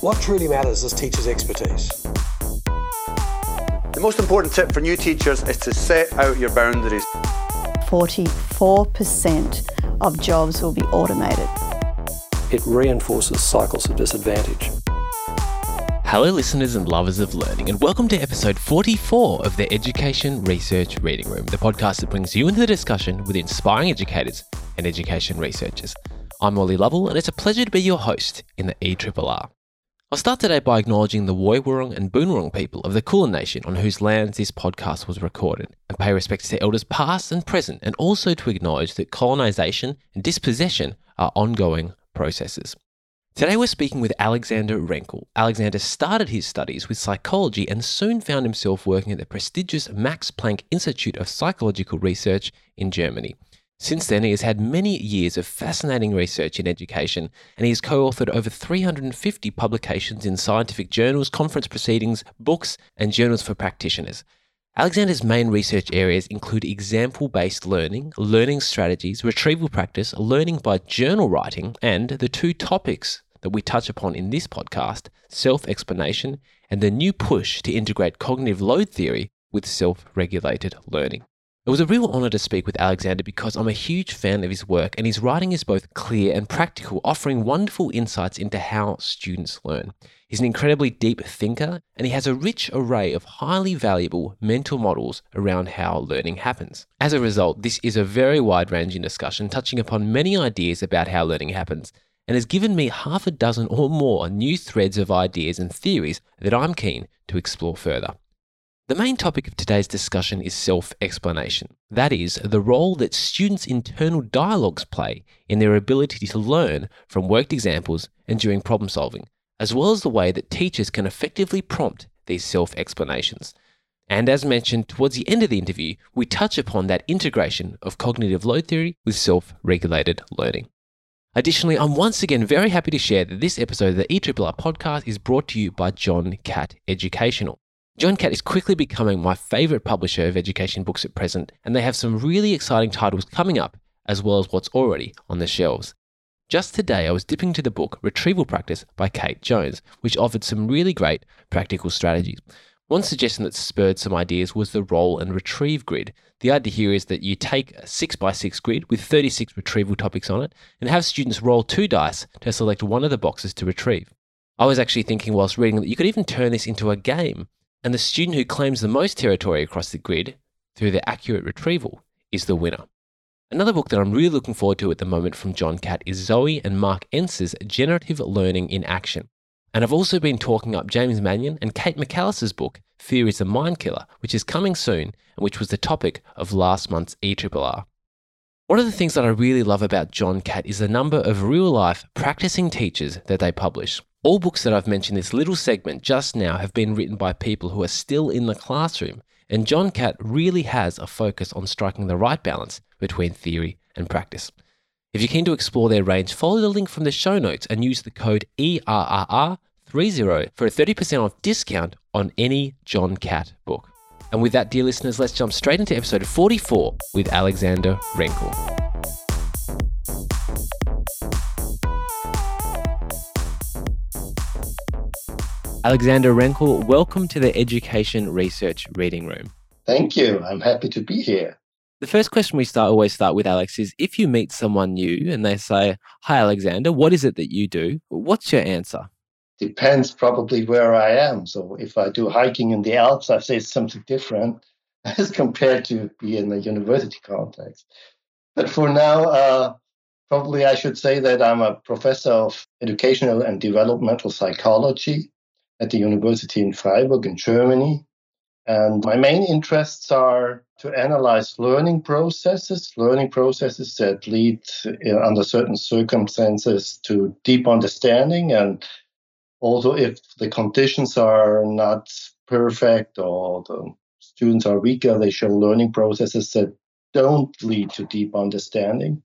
What truly matters is teachers' expertise. The most important tip for new teachers is to set out your boundaries. 44% of jobs will be automated. It reinforces cycles of disadvantage. Hello listeners and lovers of learning, and welcome to episode 44 of the Education Research Reading Room, the podcast that brings you into the discussion with inspiring educators and education researchers. I'm Ollie Lovell, and it's a pleasure to be your host in the ERRR. I'll start today by acknowledging the Woiwurrung and Boonwurrung people of the Kulin Nation on whose lands this podcast was recorded, and pay respects to elders past and present, and also to acknowledge that colonisation and dispossession are ongoing processes. Today we're speaking with Alexander Renkl. Alexander started his studies with psychology and soon found himself working at the prestigious Max Planck Institute of Psychological Research in Germany. Since then, he has had many years of fascinating research in education, and he has co-authored over 350 publications in scientific journals, conference proceedings, books, and journals for practitioners. Alexander's main research areas include example-based learning, learning strategies, retrieval practice, learning by journal writing, and the two topics that we touch upon in this podcast, self-explanation and the new push to integrate cognitive load theory with self-regulated learning. It was a real honour to speak with Alexander because I'm a huge fan of his work, and his writing is both clear and practical, offering wonderful insights into how students learn. He's an incredibly deep thinker, and he has a rich array of highly valuable mental models around how learning happens. As a result, this is a very wide-ranging discussion touching upon many ideas about how learning happens, and has given me half a dozen or more new threads of ideas and theories that I'm keen to explore further. The main topic of today's discussion is self-explanation. That is, the role that students' internal dialogues play in their ability to learn from worked examples and during problem solving, as well as the way that teachers can effectively prompt these self-explanations. And as mentioned, towards the end of the interview, we touch upon that integration of cognitive load theory with self-regulated learning. Additionally, I'm once again very happy to share that this episode of the ERRR podcast is brought to you by John Catt Educational. John Catt is quickly becoming my favourite publisher of education books at present, and they have some really exciting titles coming up, as well as what's already on the shelves. Just today, I was dipping into the book Retrieval Practice by Kate Jones, which offered some really great practical strategies. One suggestion that spurred some ideas was the roll and retrieve grid. The idea here is that you take a 6x6 grid with 36 retrieval topics on it and have students roll two dice to select one of the boxes to retrieve. I was actually thinking whilst reading that you could even turn this into a game, and the student who claims the most territory across the grid through their accurate retrieval is the winner. Another book that I'm really looking forward to at the moment from John Catt is Zoe and Mark Ence's Generative Learning in Action. And I've also been talking up James Mannion and Kate McAllister's book, Fear is the Mind Killer, which is coming soon and which was the topic of last month's ERRR. One of the things that I really love about John Catt is the number of real-life practicing teachers that they publish. All books that I've mentioned in this little segment just now have been written by people who are still in the classroom, and John Catt really has a focus on striking the right balance between theory and practice. If you're keen to explore their range, follow the link from the show notes and use the code ERRR30 for a 30% off discount on any John Catt book. And with that, dear listeners, let's jump straight into episode 44 with Alexander Renkl. Alexander Renkl, welcome to the Education Research Reading Room. Thank you. I'm happy to be here. The first question we always start with, Alex, is if you meet someone new and they say, "Hi, Alexander, what is it that you do?" What's your answer? Depends probably where I am. So if I do hiking in the Alps, I say something different as compared to be in the university context. But for now, probably I should say that I'm a professor of educational and developmental psychology at the University in Freiburg in Germany. And my main interests are to analyze learning processes that lead under certain circumstances to deep understanding. And also if the conditions are not perfect or the students are weaker, they show learning processes that don't lead to deep understanding.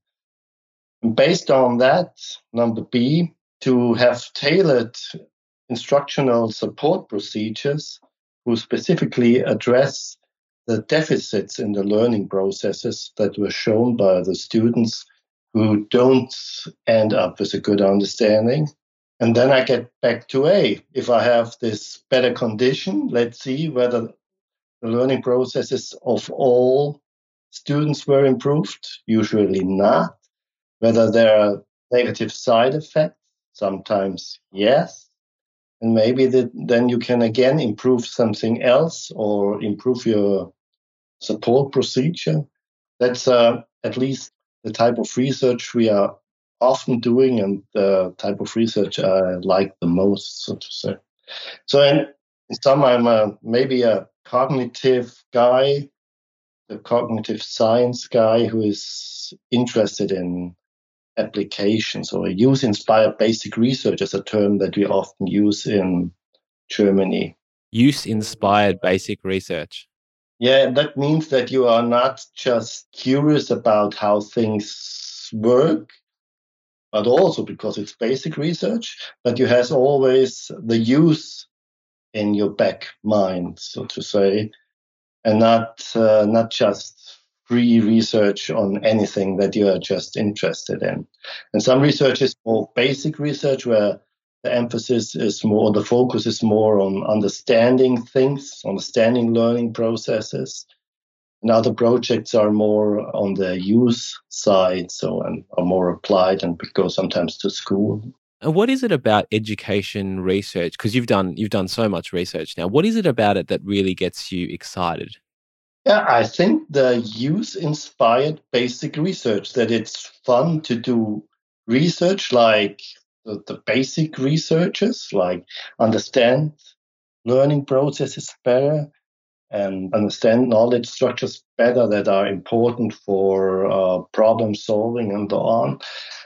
And based on that, number B, to have tailored instructional support procedures who specifically address the deficits in the learning processes that were shown by the students who don't end up with a good understanding. And then I get back to A. If I have this better condition, let's see whether the learning processes of all students were improved. Usually not. Whether there are negative side effects, sometimes yes. And maybe then you can again improve something else or improve your support procedure. That's at least the type of research we are often doing and the type of research I like the most, so to say. So in sum, I'm maybe a cognitive guy, the cognitive science guy who is interested in applications, or use-inspired basic research is a term that we often use in Germany. Use-inspired basic research. Yeah, that means that you are not just curious about how things work, but also because it's basic research, but you have always the use in your back mind, so to say, and not just free research on anything that you are just interested in. And some research is more basic research, where the emphasis is more, the focus is more on understanding things, understanding learning processes. And other projects are more on the use side, so and are more applied and go sometimes to school. And what is it about education research? Because you've done so much research now. What is it about it that really gets you excited? Yeah, I think the use-inspired basic research, that it's fun to do research like the basic researchers, like understand learning processes better, and understand knowledge structures better that are important for problem solving and on.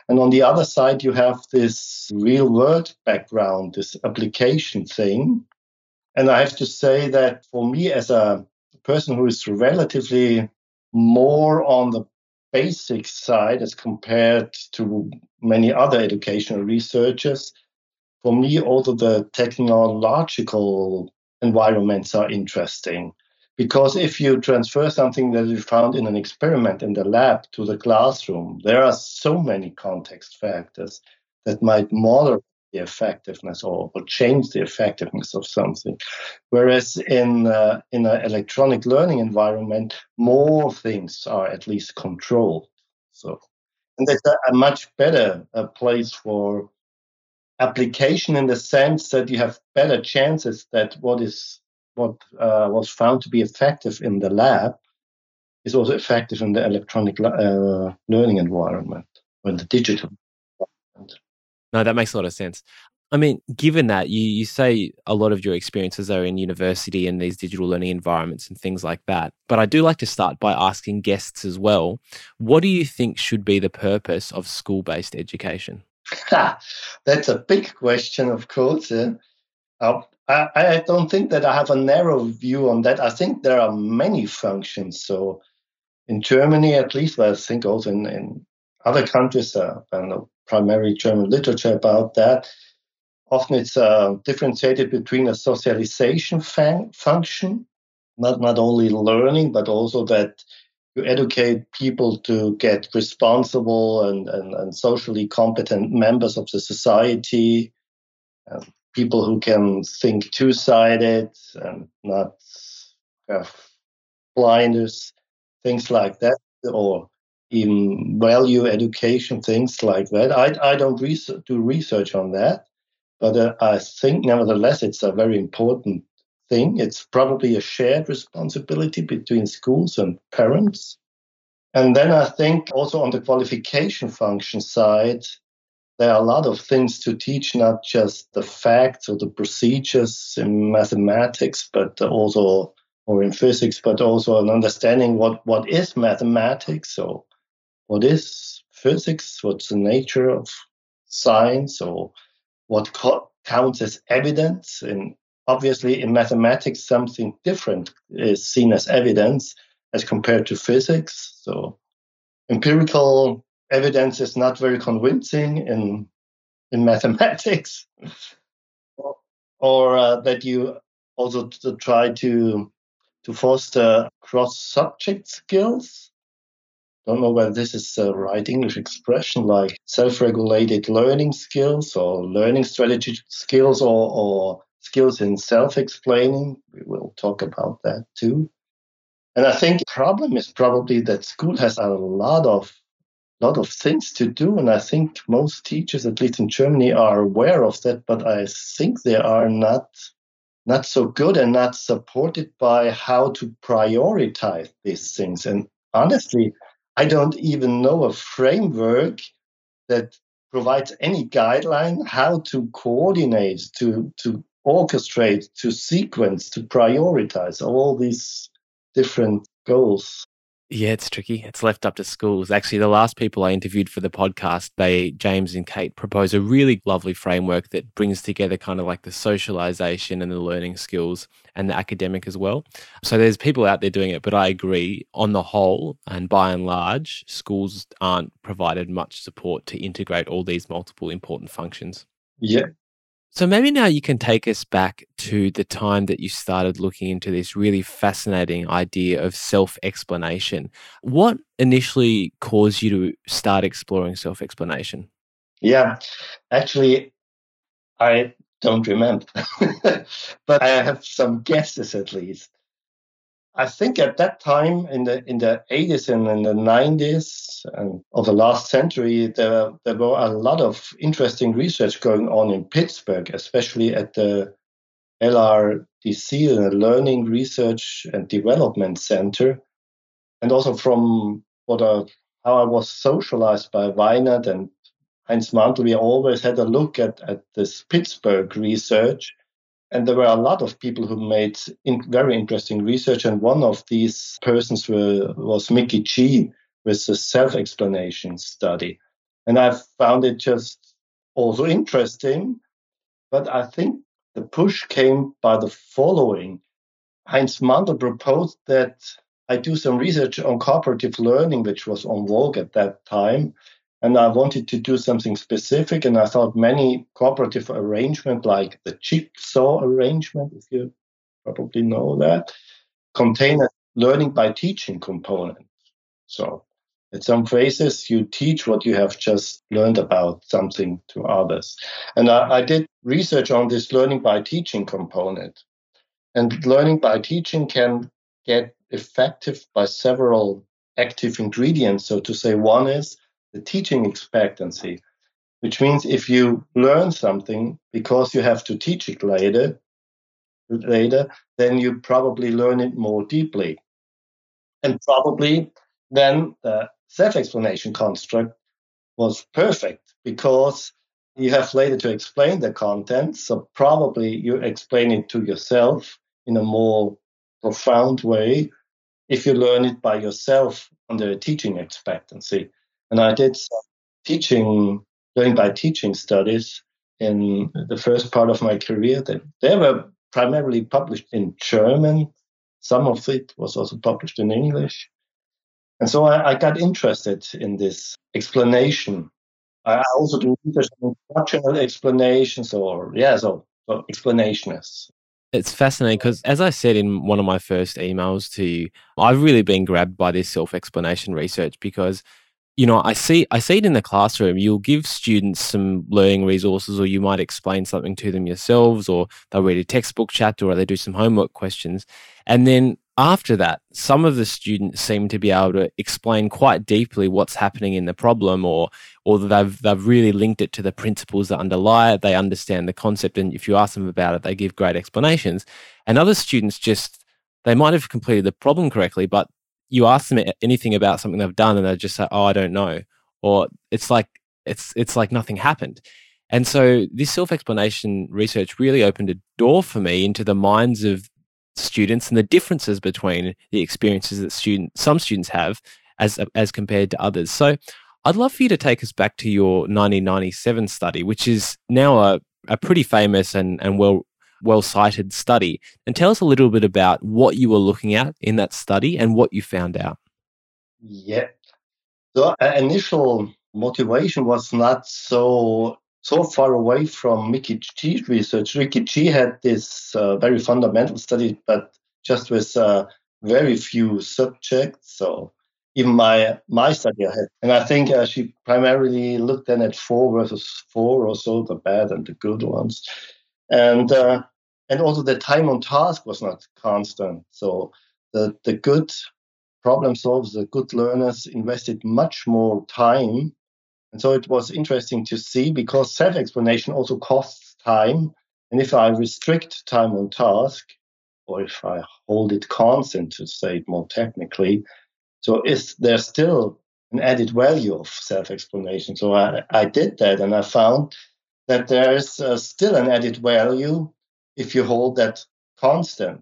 And on the other side, you have this real world background, this application thing. And I have to say that for me, as a person who is relatively more on the basic side as compared to many other educational researchers, for me, also the technological environments are interesting, because if you transfer something that you found in an experiment in the lab to the classroom, there are so many context factors that might moderate the effectiveness or change the effectiveness of something. Whereas in an electronic learning environment, more things are at least controlled. So, and that's a much better place for application, in the sense that you have better chances that what was found to be effective in the lab is also effective in the electronic learning environment, or in the digital environment. No, that makes a lot of sense. I mean, given that you say a lot of your experiences are in university and these digital learning environments and things like that, but I do like to start by asking guests as well, what do you think should be the purpose of school-based education? That's a big question, of course. I don't think that I have a narrow view on that. I think there are many functions. So in Germany, at least, but I think also in other countries, I don't know, primary German literature about that, often it's differentiated between a socialization function, not only learning, but also that you educate people to get responsible and socially competent members of the society, people who can think two-sided and not have blinders, things like that, or even value education, things like that. I don't do research on that, but I think nevertheless it's a very important thing. It's probably a shared responsibility between schools and parents. And then I think also on the qualification function side, there are a lot of things to teach, not just the facts or the procedures in mathematics, but also, or in physics, but also an understanding what is mathematics, or what is physics, what's the nature of science, or what counts as evidence. Obviously, in mathematics, something different is seen as evidence as compared to physics. So empirical evidence is not very convincing in mathematics. Or that you also to try to foster cross-subject skills. don't know whether this is the right English expression, like self-regulated learning skills or learning strategy skills or skills in self-explaining. We will talk about that too. And I think the problem is probably that school has a lot of things to do, and I think most teachers, at least in Germany, are aware of that, but I think they are not so good and not supported by how to prioritize these things. And honestly, I don't even know a framework that provides any guideline how to coordinate, to orchestrate, to sequence, to prioritize all these different goals. Yeah, it's tricky. It's left up to schools. Actually, the last people I interviewed for the podcast, James and Kate, propose a really lovely framework that brings together kind of like the socialization and the learning skills and the academic as well. So there's people out there doing it, but I agree on the whole and by and large, schools aren't provided much support to integrate all these multiple important functions. Yeah. So maybe now you can take us back to the time that you started looking into this really fascinating idea of self-explanation. What initially caused you to start exploring self-explanation? Yeah, actually, I don't remember, but I have some guesses at least. I think at that time in the 80s and in the 90s and of the last century, there were a lot of interesting research going on in Pittsburgh, especially at the LRDC, the Learning Research and Development Center, and also from how I was socialized by Weinert and Heinz Mandel. We always had a look at this Pittsburgh research. And there were a lot of people who made very interesting research. And one of these persons was Micki Chi with the self-explanation study. And I found it just also interesting. But I think the push came by the following. Heinz Mandel proposed that I do some research on cooperative learning, which was en vogue at that time. And I wanted to do something specific, and I thought many cooperative arrangements, like the jigsaw arrangement, if you probably know that, contain a learning by teaching component. So in some phases, you teach what you have just learned about something to others. And I did research on this learning by teaching component. And learning by teaching can get effective by several active ingredients. So to say, one is the teaching expectancy, which means if you learn something because you have to teach it later, then you probably learn it more deeply. And probably then the self-explanation construct was perfect because you have later to explain the content. So probably you explain it to yourself in a more profound way if you learn it by yourself under a teaching expectancy. And I did some learning by teaching studies in the first part of my career. They were primarily published in German. Some of it was also published in English. And so I got interested in this explanation. I also do research on instructional explanations or explanationists. It's fascinating because, as I said in one of my first emails to you, I've really been grabbed by this self-explanation research because I see it in the classroom. You'll give students some learning resources, or you might explain something to them yourselves, or they'll read a textbook chapter, or they do some homework questions. And then after that, some of the students seem to be able to explain quite deeply what's happening in the problem, or they've really linked it to the principles that underlie it. They understand the concept, and if you ask them about it, they give great explanations. And other students they might have completed the problem correctly, but you ask them anything about something they've done and they just say, oh, I don't know. Or it's like nothing happened. And so this self-explanation research really opened a door for me into the minds of students and the differences between the experiences that some students have as compared to others. So I'd love for you to take us back to your 1997 study, which is now a pretty famous and well-cited study, and tell us a little bit about what you were looking at in that study and what you found out. Yeah. So initial motivation was not so far away from Micki Chi's research. Micki Chi had this very fundamental study, but just with very few subjects. So even my study I had. And I think she primarily looked then at 4 versus 4 or so, the bad and the good ones. And also the time on task was not constant. So the good problem solvers, the good learners invested much more time. And so it was interesting to see, because self-explanation also costs time. And if I restrict time on task, or if I hold it constant, to say it more technically, so is there still an added value of self-explanation? So I did that, and I found that there is still an added value if you hold that constant.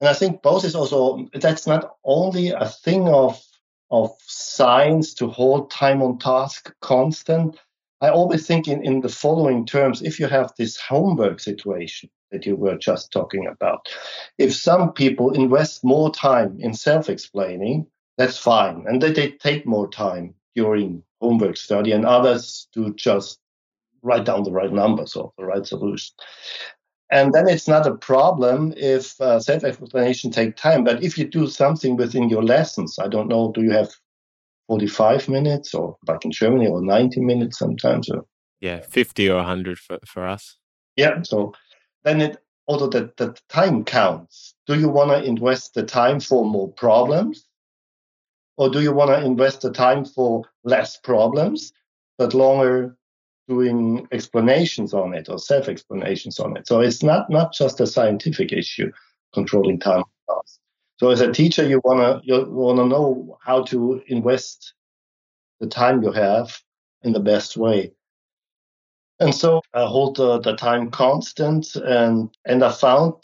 And I think both is also, that's not only a thing of science to hold time on task constant. I always think in the following terms: if you have this homework situation that you were just talking about, if some people invest more time in self-explaining, that's fine, and they take more time during homework study, and others do just write down the right numbers or the right solution. And then it's not a problem if self-explanation takes time. But if you do something within your lessons, I don't know, do you have 45 minutes, or like in Germany, or 90 minutes sometimes? Or, yeah, 50 or 100 for us. Yeah, so then it also the time counts. Do you want to invest the time for more problems? Or do you want to invest the time for less problems, but longer doing explanations on it, or self-explanations on it? So it's not just a scientific issue, controlling time. So as a teacher, you wanna know how to invest the time you have in the best way. And so I hold the time constant, and I found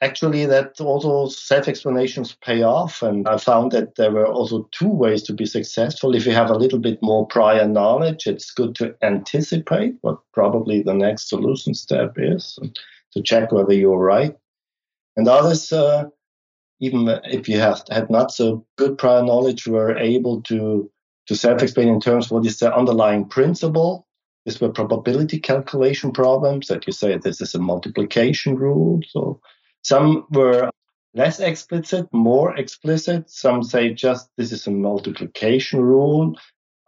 actually that also self-explanations pay off. And I found that there were also two ways to be successful. If you have a little bit more prior knowledge, it's good to anticipate what probably the next solution step is, and to check whether you're right. And others, even if you had not so good prior knowledge, were able to self-explain in terms of what is the underlying principle. These were probability calculation problems that you say this is a multiplication rule. So some were less explicit, more explicit. Some say just this is a multiplication rule.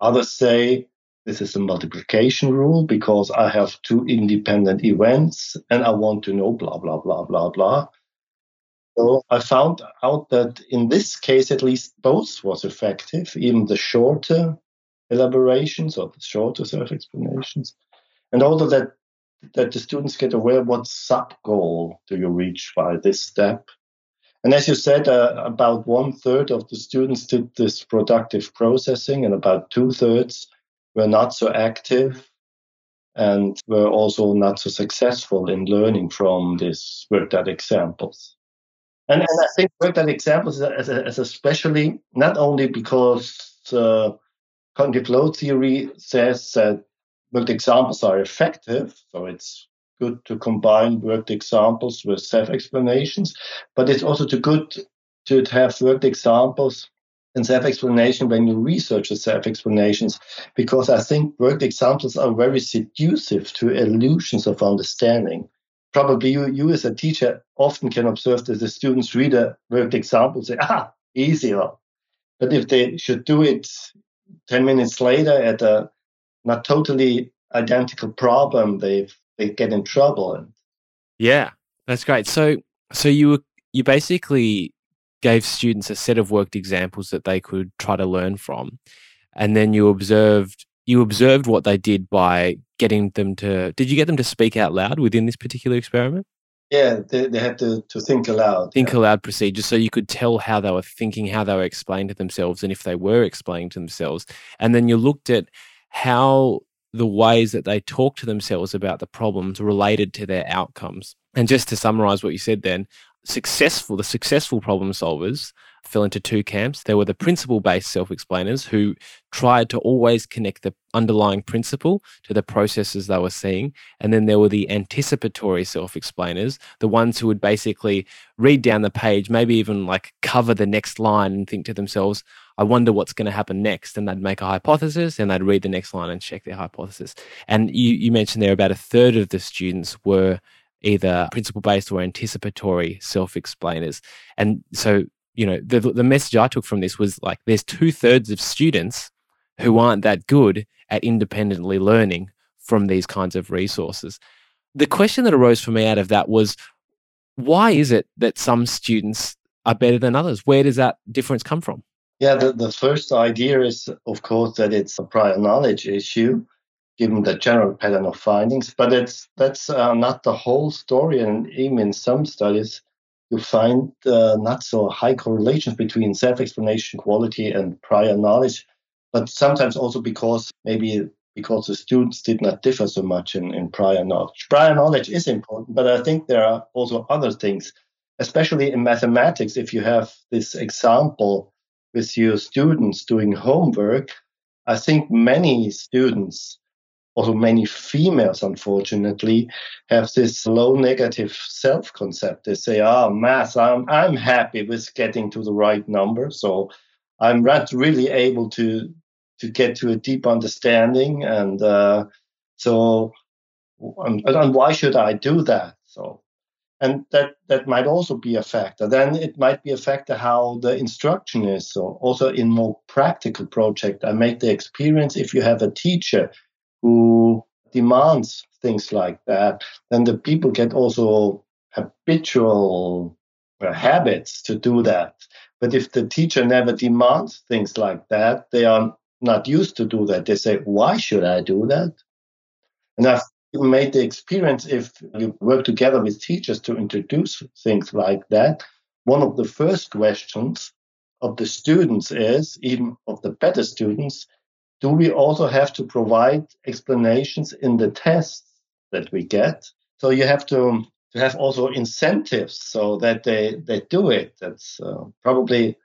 Others say this is a multiplication rule because I have two independent events and I want to know blah, blah, blah, blah, blah. So I found out that in this case, at least, both was effective, even the shorter elaborations or the shorter self-explanations. And also that the students get aware what sub-goal do you reach by this step. And as you said, about 1/3 of the students did this productive processing, and about 2/3 were not so active and were also not so successful in learning from this worked out examples. And I think worked out examples as especially, not only because cognitive load theory says that worked examples are effective, so it's good to combine worked examples with self-explanations, but it's also good to have worked examples and self-explanation when you research the self-explanations, because I think worked examples are very seductive to illusions of understanding. Probably you as a teacher often can observe that the students read a worked example and say, easier. But if they should do it 10 minutes later at a not totally identical problem, they get in trouble. And yeah, that's great. So you basically gave students a set of worked examples that they could try to learn from, and then you observed what they did by getting them to. Did you get them to speak out loud within this particular experiment? Yeah, they had to think aloud. Think aloud procedure, so you could tell how they were thinking, how they were explaining to themselves, and if they were explaining to themselves. And then you looked at how the ways that they talk to themselves about the problems related to their outcomes. And just to summarize what you said then, the successful problem solvers fell into two camps. There were the principle-based self-explainers who tried to always connect the underlying principle to the processes they were seeing. And then there were the anticipatory self-explainers, the ones who would basically read down the page, maybe even like cover the next line and think to themselves, I wonder what's going to happen next. And they'd make a hypothesis and they'd read the next line and check their hypothesis. And you mentioned there about 1/3 of the students were either principle-based or anticipatory self-explainers. And so you know, the message I took from this was like, there's 2/3 of students who aren't that good at independently learning from these kinds of resources. The question that arose for me out of that was, why is it that some students are better than others? Where does that difference come from? Yeah, the first idea is, of course, that it's a prior knowledge issue, given the general pattern of findings, but that's not the whole story. And even in some studies, you find not so high correlations between self-explanation quality and prior knowledge, but sometimes also because the students did not differ so much in prior knowledge. Prior knowledge is important, but I think there are also other things, especially in mathematics. If you have this example with your students doing homework, I think many students, also many females, unfortunately, have this low negative self-concept. They say, math, I'm happy with getting to the right number. So I'm not really able to get to a deep understanding. And so why should I do that? So, and that might also be a factor. Then it might be a factor how the instruction is. So also in more practical project, I make the experience, if you have a teacher who demands things like that, then the people get also habitual habits to do that. But if the teacher never demands things like that, they are not used to do that. They say, why should I do that? And I've made the experience, if you work together with teachers to introduce things like that, one of the first questions of the students is, even of the better students, do we also have to provide explanations in the tests that we get? So you have to have also incentives so that they do it. That's probably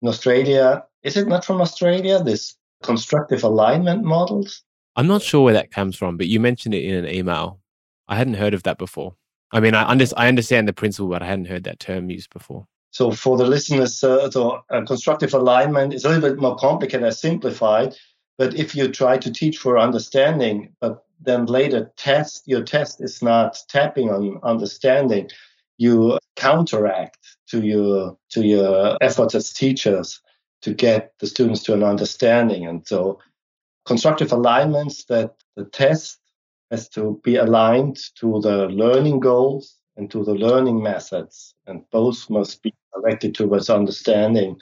in Australia. Is it not from Australia, this constructive alignment models? I'm not sure where that comes from, but you mentioned it in an email. I hadn't heard of that before. I mean, I understand the principle, but I hadn't heard that term used before. So for the listeners, constructive alignment is a little bit more complicated and simplified. But if you try to teach for understanding, but then later test, your test is not tapping on understanding, you counteract to your efforts as teachers to get the students to an understanding. And so constructive alignments, that the test has to be aligned to the learning goals and to the learning methods, and both must be directed towards understanding.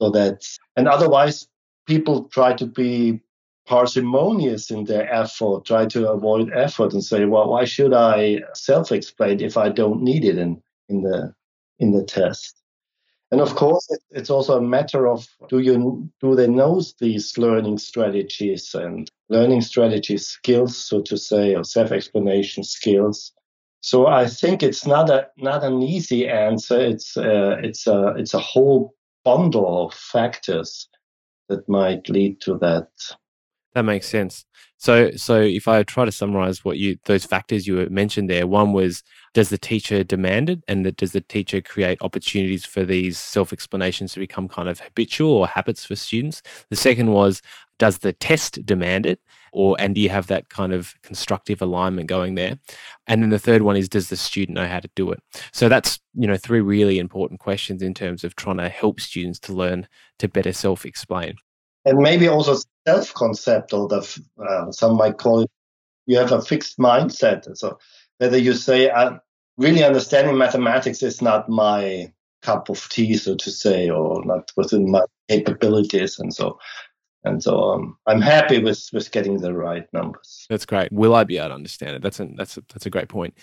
So that, and otherwise, people try to be parsimonious in their effort, try to avoid effort and say, well, why should I self-explain if I don't need it in the test? And of course, it's also a matter of, do they know these learning strategies and learning strategy skills, so to say, or self-explanation skills? So I think it's not an easy answer. It's a whole bundle of factors that might lead to that. That makes sense. So if I try to summarize those factors you mentioned there, one was, does the teacher demand it? And does the teacher create opportunities for these self-explanations to become kind of habitual or habits for students? The second was, does the test demand it? And do you have that kind of constructive alignment going there? And then the third one is, does the student know how to do it? So that's, you know, three really important questions in terms of trying to help students to learn to better self-explain. And maybe also self-concept, or some might call it, you have a fixed mindset. So whether you say, really understanding mathematics is not my cup of tea, so to say, or not within my capabilities and so on. And so I'm happy with getting the right numbers. That's great. Will I be able to understand it? That's a great point.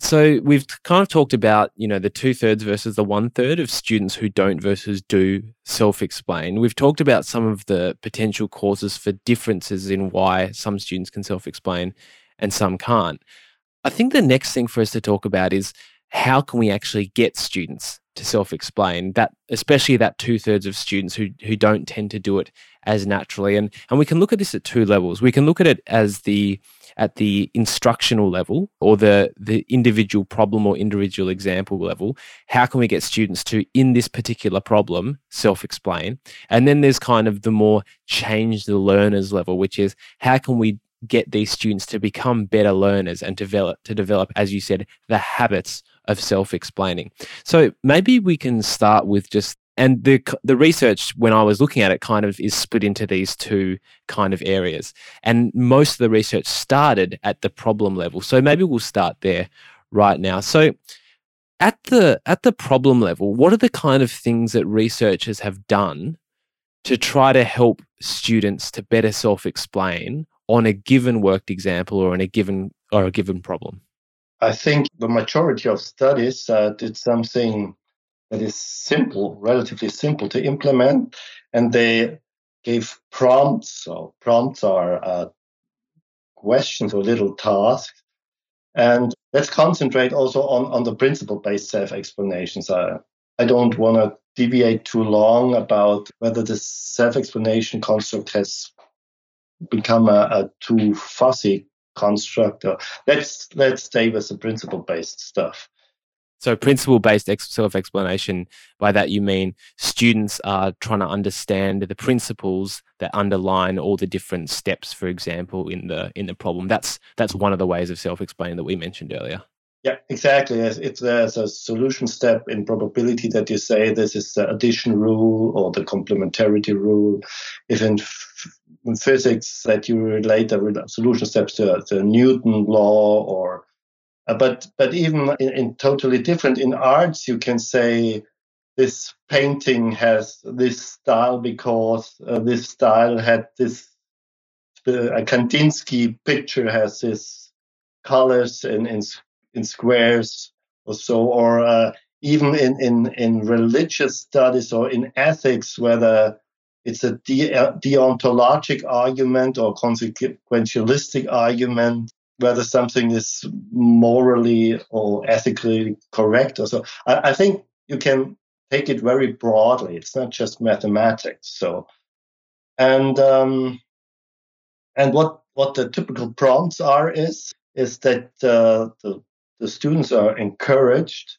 So we've kind of talked about, you know, the 2/3 versus the 1/3 of students who don't versus do self-explain. We've talked about some of the potential causes for differences in why some students can self-explain and some can't. I think the next thing for us to talk about is, how can we actually get students to self-explain, that especially that 2/3 of students who don't tend to do it as naturally. And we can look at this at two levels. We can look at it as at the instructional level, or the individual problem or individual example level. How can we get students to, in this particular problem, self-explain? And then there's kind of the more change the learners level, which is, how can we get these students to become better learners and develop, as you said, the habits of self-explaining. So maybe we can start with just, and the research, when I was looking at it, kind of is split into these two kind of areas. And most of the research started at the problem level. So maybe we'll start there right now. So at the problem level, what are the kind of things that researchers have done to try to help students to better self-explain on a given worked example or a given problem? I think the majority of studies did something that is simple, relatively simple to implement, and they gave prompts. So prompts are questions or little tasks. And let's concentrate also on the principle-based self-explanations. I don't want to deviate too long about whether the self-explanation construct has become a too fussy construct. Let's stay with the principle-based stuff. So principle-based self-explanation, by that you mean students are trying to understand the principles that underline all the different steps, for example, in the problem. That's one of the ways of self-explaining that we mentioned earlier. Yeah, exactly. If there's a solution step in probability that you say this is the addition rule or the complementarity rule, if in physics that you relate the solution steps to Newton law or But even in totally different, in arts, you can say this painting has this style because this style had this, a Kandinsky picture has this colors in squares or so, or even in religious studies or in ethics, whether it's a deontologic argument or consequentialistic argument, whether something is morally or ethically correct or so. I think you can take it very broadly. It's not just mathematics. So, and what the typical prompts are is that the students are encouraged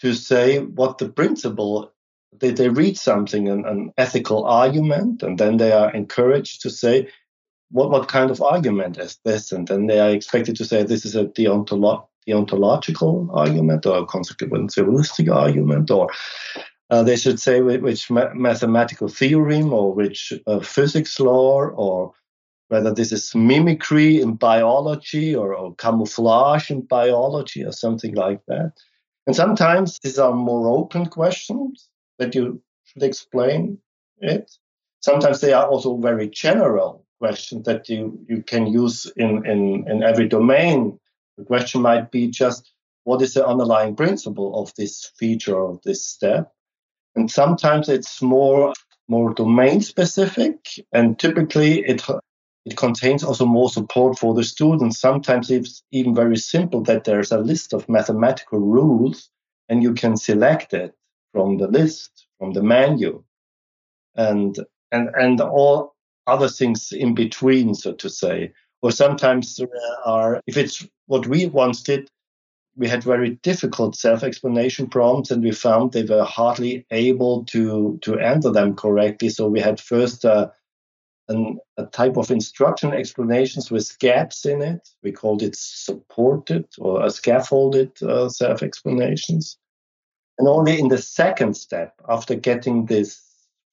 to say what the principle, they read something, an ethical argument, and then they are encouraged to say, What kind of argument is this? And then they are expected to say this is a deontological argument or a consequentialistic argument, or they should say which mathematical theorem or which physics law, or whether this is mimicry in biology or camouflage in biology or something like that. And sometimes these are more open questions that you should explain it. Sometimes they are also very general questions that you can use in every domain. The question might be just, what is the underlying principle of this feature of this step? And sometimes it's more domain specific, and typically it contains also more support for the students. Sometimes it's even very simple that there's a list of mathematical rules and you can select it from the list, from the menu, and all other things in between, so to say. Or sometimes there are, if it's what we once did, we had very difficult self-explanation prompts and we found they were hardly able to answer them correctly. So we had first a type of instruction explanations with gaps in it. We called it supported or a scaffolded self-explanations. And only in the second step, after getting this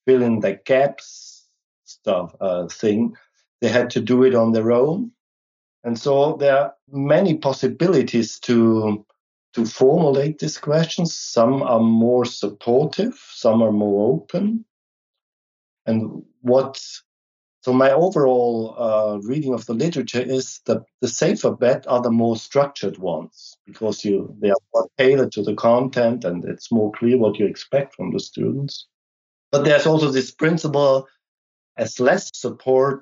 fill in the gaps thing, they had to do it on their own. And so there are many possibilities to formulate these questions. Some are more supportive, some are more open. And so my overall reading of the literature is that the safer bet are the more structured ones, because they are more tailored to the content and it's more clear what you expect from the students. But there's also this principle, as less support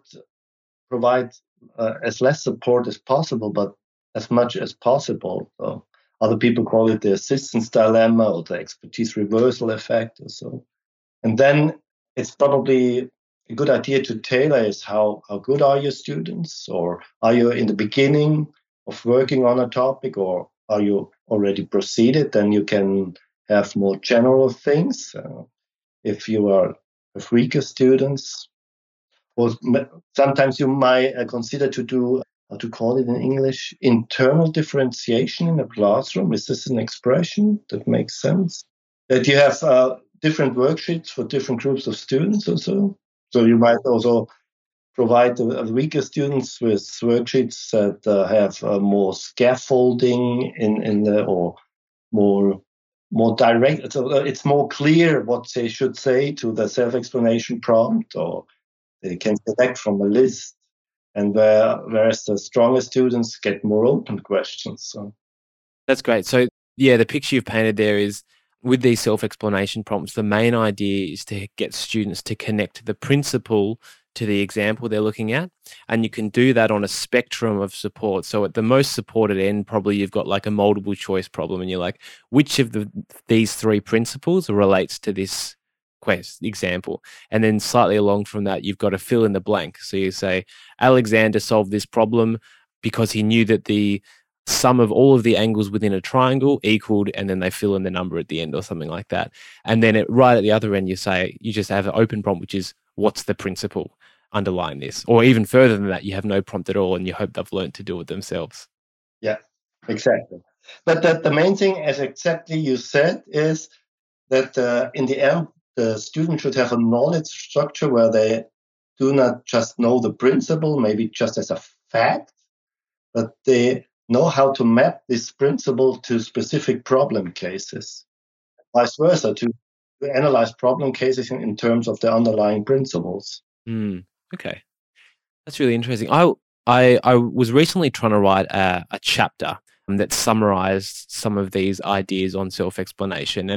as possible, but as much as possible. So other people call it the assistance dilemma or the expertise reversal effect or so. And then it's probably a good idea to tailor is how good are your students, or are you in the beginning of working on a topic, or are you already proceeded? Then you can have more general things. If you are weaker students, or sometimes you might consider to do, how to call it in English, internal differentiation in a classroom. Is this an expression that makes sense? That you have different worksheets for different groups of students or so. So you might also provide the weaker students with worksheets that have more scaffolding or more direct. So it's more clear what they should say to the self-explanation prompt, or they can select from a list. And whereas the stronger students get more open questions. So that's great. So yeah, the picture you've painted there is, with these self-explanation prompts, the main idea is to get students to connect the principle to the example they're looking at. And you can do that on a spectrum of support. So at the most supported end, probably you've got like a multiple choice problem, and you're like, which of these three principles relates to this quest example? And then slightly along from that, you've got to fill in the blank. So you say, Alexander solved this problem because he knew that the sum of all of the angles within a triangle equaled, and then they fill in the number at the end or something like that. And then right at the other end, you say, you just have an open prompt, which is, what's the principle underlying this? Or even further than that, you have no prompt at all and you hope they've learned to do it themselves. Yeah, exactly. But the main thing, as exactly you said, is that in the end, the student should have a knowledge structure where they do not just know the principle, maybe just as a fact, but they know how to map this principle to specific problem cases, vice versa, to analyze problem cases in terms of the underlying principles. Okay. That's really interesting. I was recently trying to write a chapter that summarized some of these ideas on self-explanation.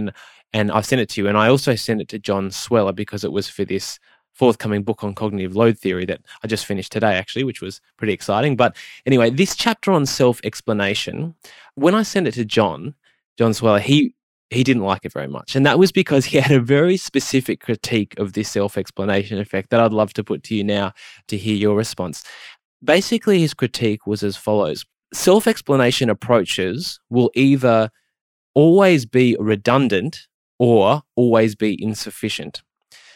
And I sent it to you. And I also sent it to John Sweller because it was for this forthcoming book on cognitive load theory that I just finished today, actually, which was pretty exciting. But anyway, this chapter on self-explanation, when I sent it to John Sweller, he didn't like it very much. And that was because he had a very specific critique of this self-explanation effect that I'd love to put to you now to hear your response. Basically, his critique was as follows. Self-explanation approaches will either always be redundant or always be insufficient.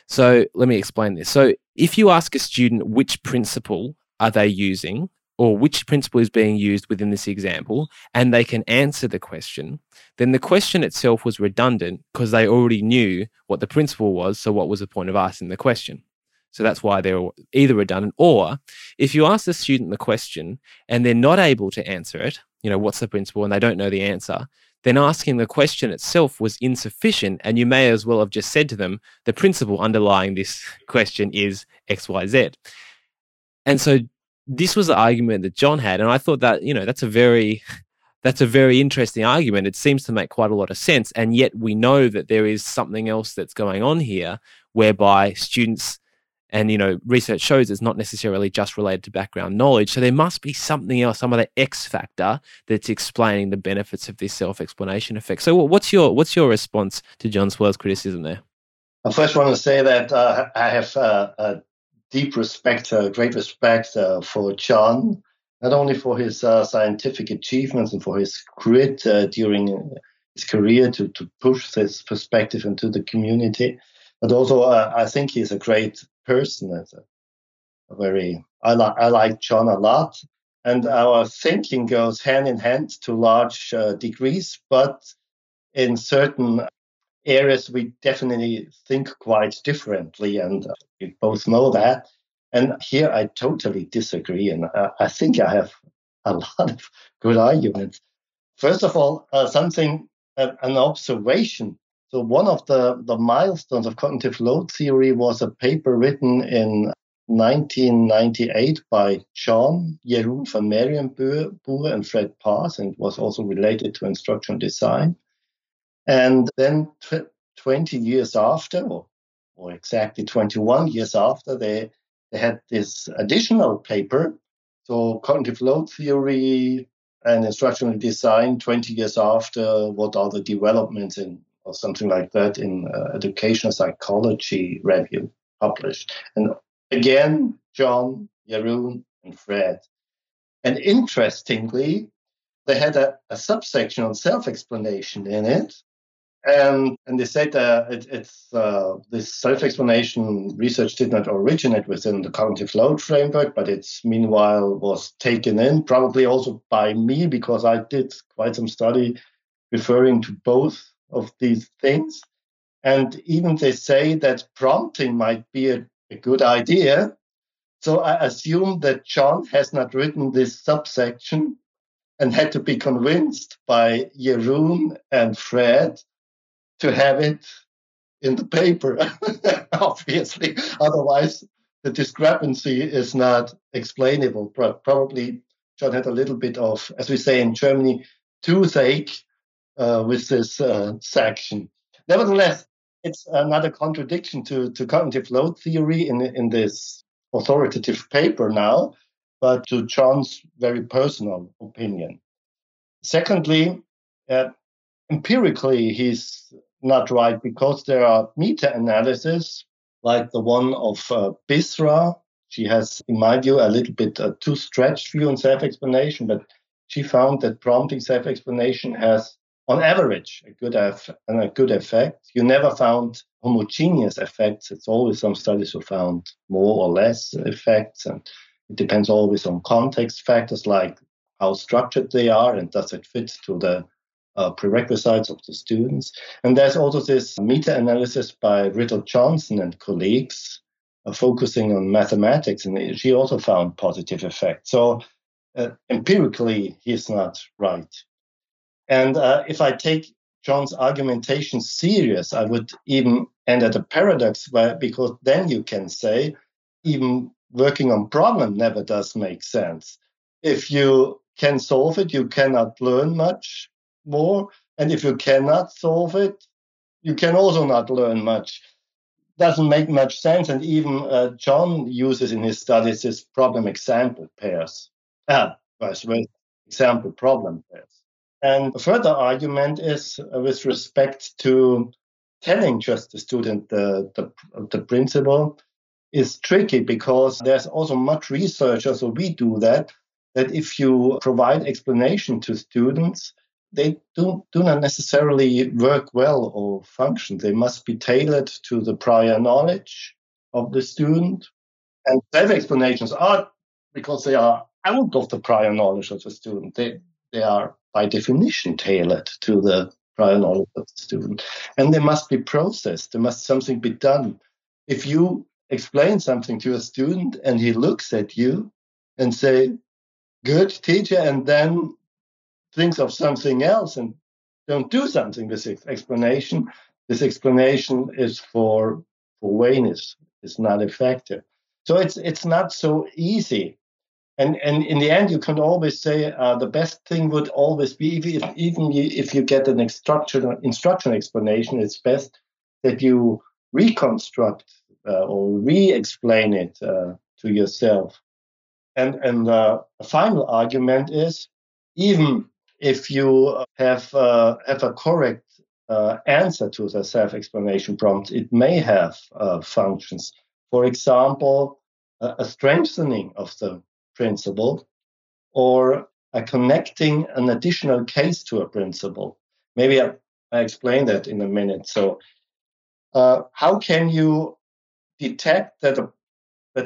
So let me explain this. So if you ask a student which principle are they using, or which principle is being used within this example, and they can answer the question, then the question itself was redundant because they already knew what the principle was, so what was the point of asking the question? So that's why they're either redundant, or if you ask the student the question and they're not able to answer it, what's the principle, and they don't know the answer, then asking the question itself was insufficient, and you may as well have just said to them, the principle underlying this question is X, Y, Z. And so this was the argument that John had, and I thought that, that's a very interesting argument. It seems to make quite a lot of sense, and yet we know that there is something else that's going on here whereby students, and, research shows it's not necessarily just related to background knowledge. So there must be something else, some other X factor that's explaining the benefits of this self-explanation effect. So what's your response to John Sweller's criticism there? I first want to say that I have a great respect for John, not only for his scientific achievements and for his grit during his career to push this perspective into the community, but also I think he's a great person. I like John a lot, and our thinking goes hand in hand to large degrees, but in certain areas we definitely think quite differently, and we both know that. And here I totally disagree, and I think I have a lot of good arguments. First of all, an observation. So one of the milestones of cognitive load theory was a paper written in 1998 by John, Jeroen van Merriënboer, and Fred Paas, and was also related to instruction design. And then 20 years after, or exactly 21 years after, they had this additional paper. So cognitive load theory and instructional design, 20 years after, what are the developments in, or something like that, in Educational Psychology Review published. And again, John, Jeroen, and Fred. And interestingly, they had a subsection on self-explanation in it, And they said that this self-explanation research did not originate within the cognitive load framework, but it's meanwhile was taken in, probably also by me, because I did quite some study referring to both of these things. And even they say that prompting might be a good idea. So I assume that John has not written this subsection and had to be convinced by Jeroen and Fred to have it in the paper, obviously. Otherwise, the discrepancy is not explainable. Probably John had a little bit of, as we say in Germany, toothache with this section. Nevertheless, it's another contradiction to cognitive load theory in this authoritative paper now, but to John's very personal opinion. Secondly, empirically, he's not right, because there are meta-analyses like the one of Bisra. She has, in my view, a little bit too stretched view on self-explanation, but she found that prompting self-explanation has, on average, a good effect. You never found homogeneous effects. It's always some studies who found more or less effects, and it depends always on context factors like how structured they are and does it fit to the prerequisites of the students. And there's also this meta-analysis by Rittle-Johnson and colleagues focusing on mathematics, and she also found positive effects. So empirically, he's not right. And if I take John's argumentation serious, I would even end at a paradox, because then you can say even working on problem never does make sense. If you can solve it, you cannot learn much more, and if you cannot solve it, you can also not learn much. Doesn't make much sense. And even John uses in his studies this problem example pairs, example problem pairs. And a further argument is with respect to telling just the student the principle is tricky, because there's also much research, also we do that if you provide explanation to students, they do not necessarily work well or function. They must be tailored to the prior knowledge of the student. And self-explanations are, because they are out of the prior knowledge of the student, they are by definition tailored to the prior knowledge of the student. And they must be processed. There must something be done. If you explain something to a student and he looks at you and say, "Good, teacher," and then thinks of something else and don't do something with this explanation, this explanation is for vagueness. It's not effective. So it's not so easy. And in the end, you can always say the best thing would always be, even if you get an instructional explanation, it's best that you reconstruct or re-explain it to yourself. And a final argument is, even if you have a correct answer to the self-explanation prompt, it may have functions. For example, a strengthening of the principle, or a connecting an additional case to a principle. Maybe I explain that in a minute. So, how can you detect that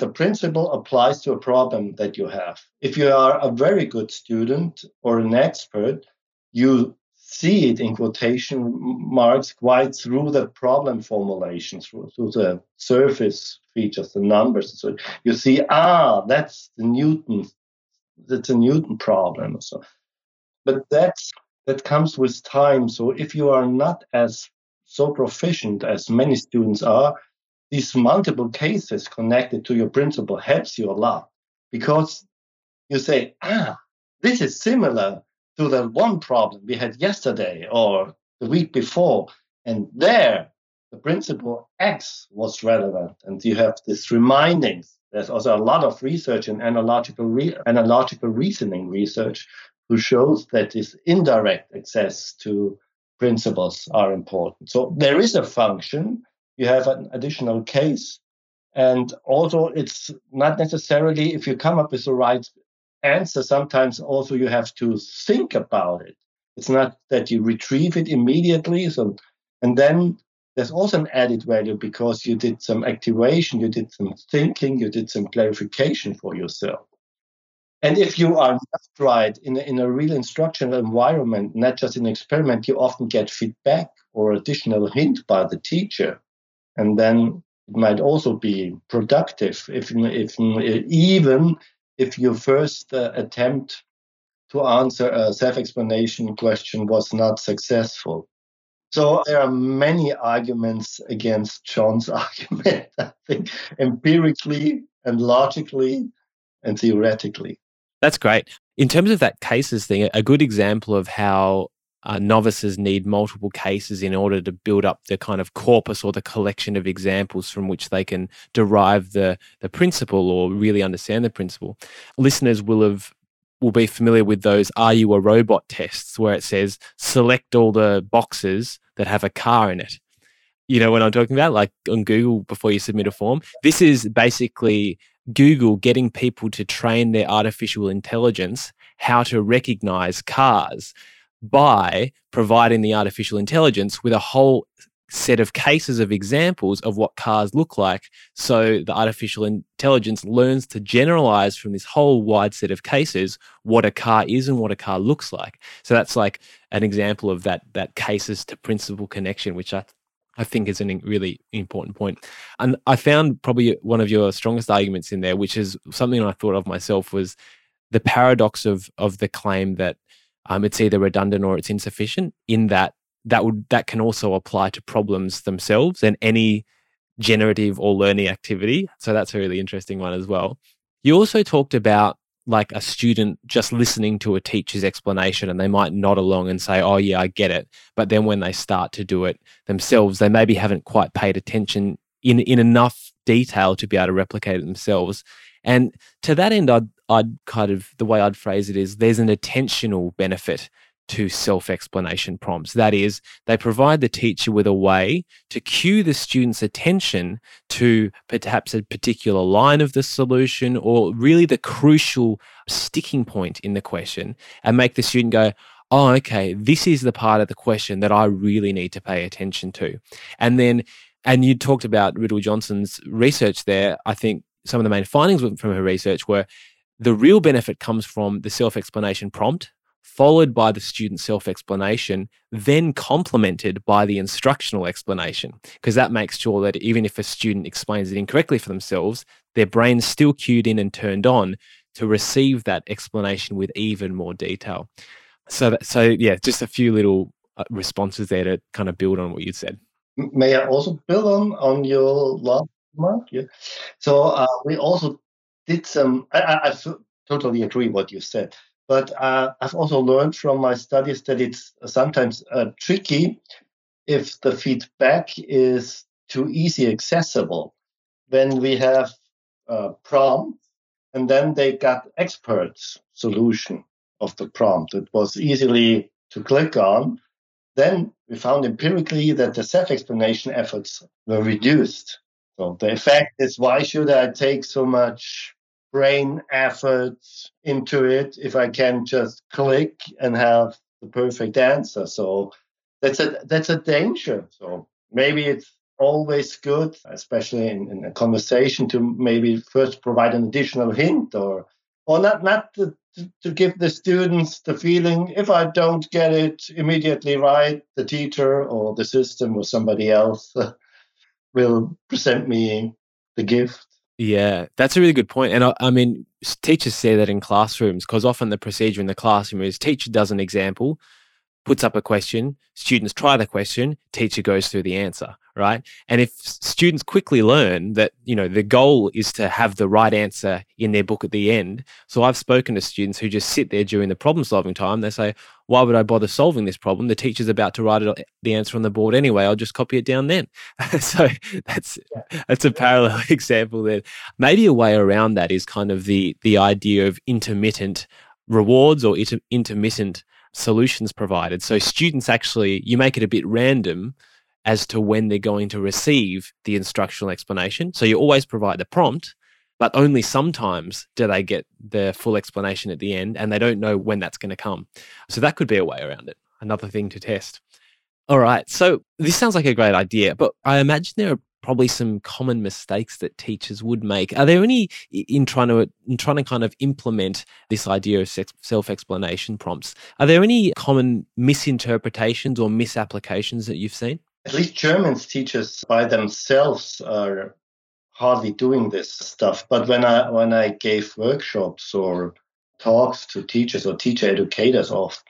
a principle applies to a problem that you have? If you are a very good student or an expert, you see it in quotation marks quite through the problem formulation, through the surface features, the numbers. So you see, that's a Newton problem. So, but that comes with time. So if you are not so proficient as many students are, these multiple cases connected to your principle helps you a lot, because you say, this is similar to the one problem we had yesterday or the week before. And there, the principle X was relevant. And you have these remindings. There's also a lot of research in analogical reasoning research who shows that this indirect access to principles are important. So there is a function. You have an additional case. And also, it's not necessarily, if you come up with the right answer, sometimes also you have to think about it. It's not that you retrieve it immediately. So And then there's also an added value because you did some activation, you did some thinking, you did some clarification for yourself. And if you are not right in a real instructional environment, not just in experiment, you often get feedback or additional hint by the teacher. And then it might also be productive if your first attempt to answer a self-explanation question was not successful. So there are many arguments against John's argument, I think, empirically and logically and theoretically. That's great. In terms of that cases thing, a good example of how novices need multiple cases in order to build up the kind of corpus or the collection of examples from which they can derive the principle or really understand the principle. Listeners will be familiar with those Are You a Robot tests where it says select all the boxes that have a car in it. You know what I'm talking about? Like on Google before you submit a form. This is basically Google getting people to train their artificial intelligence how to recognize cars by providing the artificial intelligence with a whole set of cases of examples of what cars look like. So the artificial intelligence learns to generalize from this whole wide set of cases what a car is and what a car looks like. So that's like an example of that cases to principle connection, which I think is a really important point. And I found probably one of your strongest arguments in there, which is something I thought of myself, was the paradox of the claim that it's either redundant or it's insufficient, in that can also apply to problems themselves and any generative or learning activity. So that's a really interesting one as well. You also talked about like a student just listening to a teacher's explanation and they might nod along and say, oh yeah, I get it. But then when they start to do it themselves, they maybe haven't quite paid attention in enough detail to be able to replicate it themselves. And to that end, I'd kind of, the way I'd phrase it is there's an attentional benefit to self-explanation prompts. That is, they provide the teacher with a way to cue the student's attention to perhaps a particular line of the solution or really the crucial sticking point in the question and make the student go, oh, okay, this is the part of the question that I really need to pay attention to. And you talked about Rittle-Johnson's research there. I think some of the main findings from her research were the real benefit comes from the self-explanation prompt, followed by the student's self-explanation, then complemented by the instructional explanation, because that makes sure that even if a student explains it incorrectly for themselves, their brain's still cued in and turned on to receive that explanation with even more detail. So yeah, just a few little responses there to kind of build on what you said. May I also build on your last remark? Yeah. So we also did some, I totally agree what you said. But I've also learned from my studies that it's sometimes tricky if the feedback is too easy accessible. When we have prompts and then they got experts' solution of the prompt, it was easily to click on. Then we found empirically that the self-explanation efforts were reduced. So the effect is, why should I take so much brain effort into it if I can just click and have the perfect answer? So that's a danger. So maybe it's always good, especially in a conversation, to maybe first provide an additional hint or not to give the students the feeling, if I don't get it immediately right, the teacher or the system or somebody else will present me the gift. Yeah, that's a really good point. And I mean, teachers say that in classrooms, because often the procedure in the classroom is teacher does an example, puts up a question, students try the question, teacher goes through the answer, right? And if students quickly learn that, you know, the goal is to have the right answer in their book at the end. So I've spoken to students who just sit there during the problem solving time. They say, why would I bother solving this problem? The teacher's about to write the answer on the board anyway. I'll just copy it down then. So that's a parallel example there. Maybe a way around that is kind of the idea of intermittent rewards or intermittent solutions provided. So students actually, you make it a bit random as to when they're going to receive the instructional explanation. So you always provide the prompt, but only sometimes do they get the full explanation at the end, and they don't know when that's going to come. So that could be a way around it, another thing to test. All right. So this sounds like a great idea, but I imagine there are probably some common mistakes that teachers would make. Are there any in trying to kind of implement this idea of self-explanation prompts? Are there any common misinterpretations or misapplications that you've seen? At least German teachers by themselves are hardly doing this stuff. But when I gave workshops or talks to teachers or teacher educators often,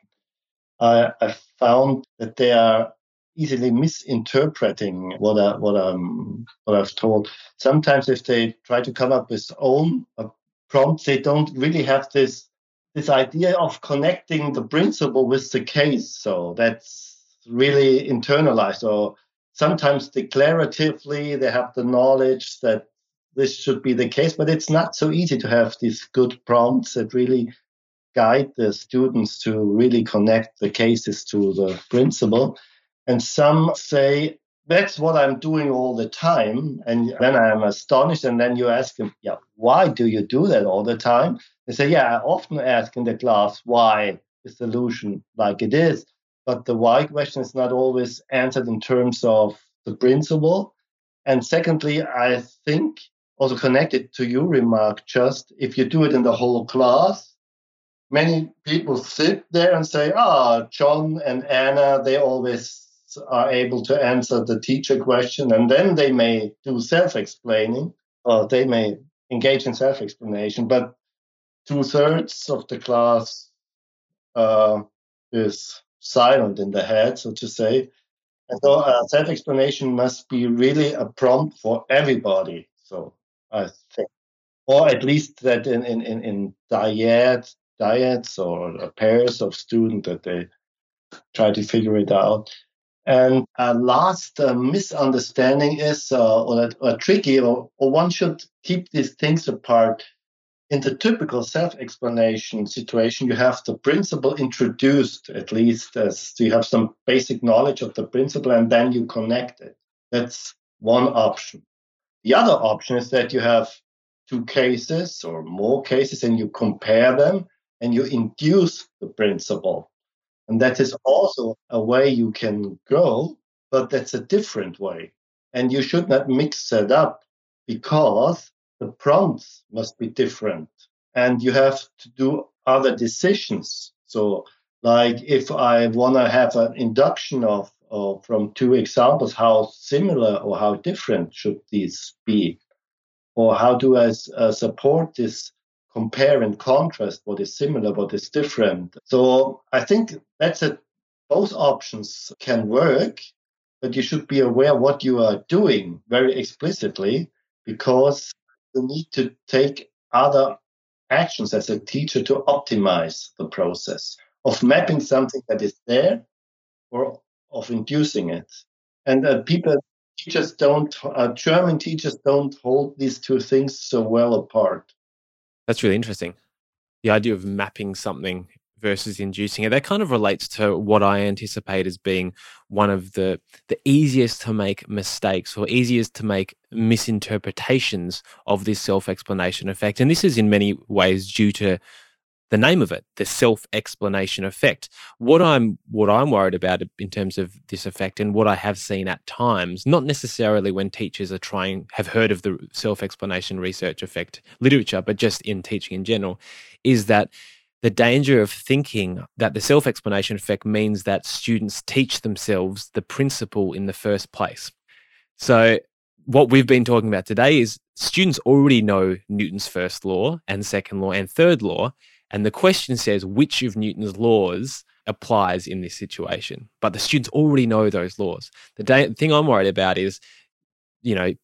I found that they are easily misinterpreting what I've told. Sometimes if they try to come up with own prompts, they don't really have this idea of connecting the principle with the case. So that's really internalized, or sometimes declaratively they have the knowledge that this should be the case, but it's not so easy to have these good prompts that really guide the students to really connect the cases to the principle. And some say, that's what I'm doing all the time. And then I'm astonished. And then you ask them, yeah, why do you do that all the time? They say, yeah, I often ask in the class why the solution like it is. But the why question is not always answered in terms of the principle. And secondly, I think also connected to your remark, just if you do it in the whole class, many people sit there and say, John and Anna, they always are able to answer the teacher question. And then they may do self-explaining, or they may engage in self-explanation. But 2/3 of the class is silent in the head, so to say. And so self-explanation must be really a prompt for everybody, so I think. Or at least that in diets or pairs of students that they try to figure it out. And a last misunderstanding is, or tricky, or one should keep these things apart. In the typical self-explanation situation, you have the principle introduced, at least as you have some basic knowledge of the principle, and then you connect it. That's one option. The other option is that you have two cases or more cases, and you compare them, and you induce the principle. And that is also a way you can go, but that's a different way. And you should not mix that up, because the prompts must be different. And you have to do other decisions. So like if I want to have an induction of from two examples, how similar or how different should these be? Or how do I support this compare and contrast, what is similar, what is different? So I think that's it. Both options can work, but you should be aware what you are doing very explicitly, because you need to take other actions as a teacher to optimize the process of mapping something that is there or of inducing it. And German teachers don't hold these two things so well apart. That's really interesting. The idea of mapping something versus inducing it, that kind of relates to what I anticipate as being one of the easiest to make mistakes or easiest to make misinterpretations of this self-explanation effect. And this is in many ways due to the name of it, the self-explanation effect. What I'm worried about in terms of this effect, and what I have seen at times, not necessarily when teachers have heard of the self-explanation research effect literature, but just in teaching in general, is that the danger of thinking that the self-explanation effect means that students teach themselves the principle in the first place. So what we've been talking about today is students already know Newton's first law and second law and third law. And the question says, which of Newton's laws applies in this situation? But the students already know those laws. The thing I'm worried about is,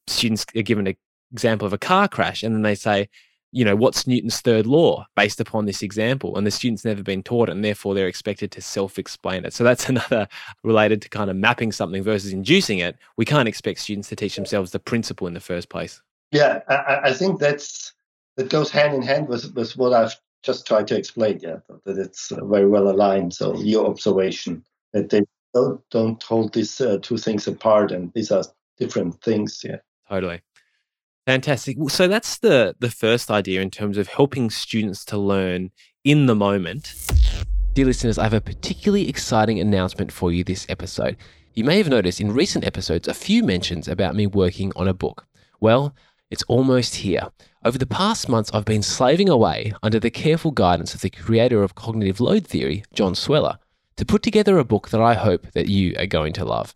students are given an example of a car crash, and then they say, what's Newton's third law based upon this example? And the student's never been taught it, and therefore they're expected to self-explain it. So that's another related to kind of mapping something versus inducing it. We can't expect students to teach themselves the principle in the first place. Yeah, I think that goes hand in hand with what I've just try to explain, that it's very well aligned. So your observation that they don't hold these two things apart, and these are different things. Yeah, totally. Fantastic. So that's the first idea in terms of helping students to learn in the moment. Dear listeners, I have a particularly exciting announcement for you this episode. You may have noticed in recent episodes a few mentions about me working on a book. Well, it's almost here. Over the past months, I've been slaving away under the careful guidance of the creator of cognitive load theory, John Sweller, to put together a book that I hope that you are going to love.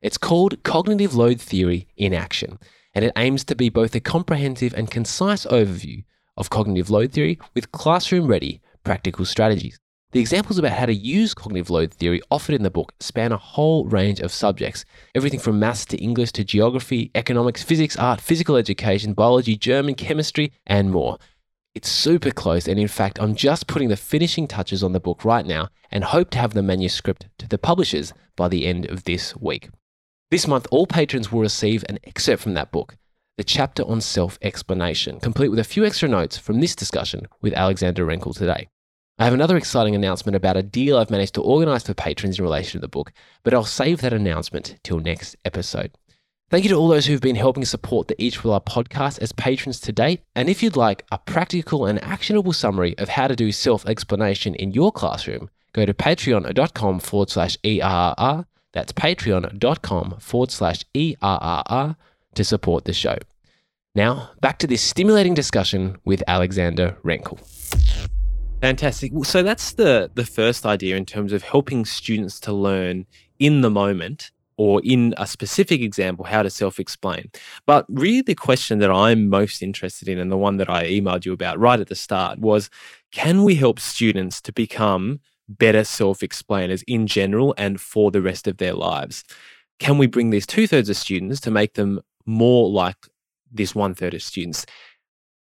It's called Cognitive Load Theory in Action, and it aims to be both a comprehensive and concise overview of cognitive load theory with classroom-ready practical strategies. The examples about how to use cognitive load theory offered in the book span a whole range of subjects, everything from maths to English to geography, economics, physics, art, physical education, biology, German, chemistry, and more. It's super close, and in fact, I'm just putting the finishing touches on the book right now and hope to have the manuscript to the publishers by the end of this week. This month, all patrons will receive an excerpt from that book, the chapter on self-explanation, complete with a few extra notes from this discussion with Alexander Renkl today. I have another exciting announcement about a deal I've managed to organise for patrons in relation to the book, but I'll save that announcement till next episode. Thank you to all those who've been helping support the Each Will Our podcast as patrons to date, and if you'd like a practical and actionable summary of how to do self-explanation in your classroom, go to patreon.com/ERRR, that's patreon.com/ERRR to support the show. Now, back to this stimulating discussion with Alexander Renkl. Fantastic. So that's the first idea in terms of helping students to learn in the moment or in a specific example how to self-explain. But really the question that I'm most interested in, and the one that I emailed you about right at the start, was can we help students to become better self-explainers in general and for the rest of their lives? Can we bring these 2/3 of students to make them more like this 1/3 of students?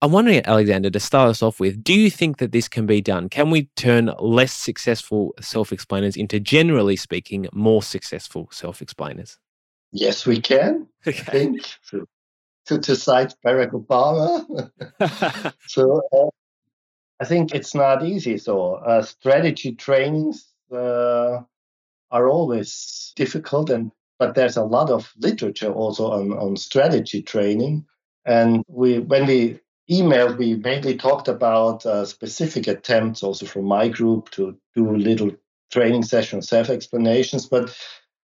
I'm wondering, Alexander, to start us off with, do you think that this can be done? Can we turn less successful self-explainers into, generally speaking, more successful self-explainers? Yes, we can. Okay. I think, to cite Barack Obama. So I think it's not easy. So strategy trainings are always difficult, but there's a lot of literature also on strategy training. And when we email, we mainly talked about specific attempts also from my group to do little training sessions, self-explanations. But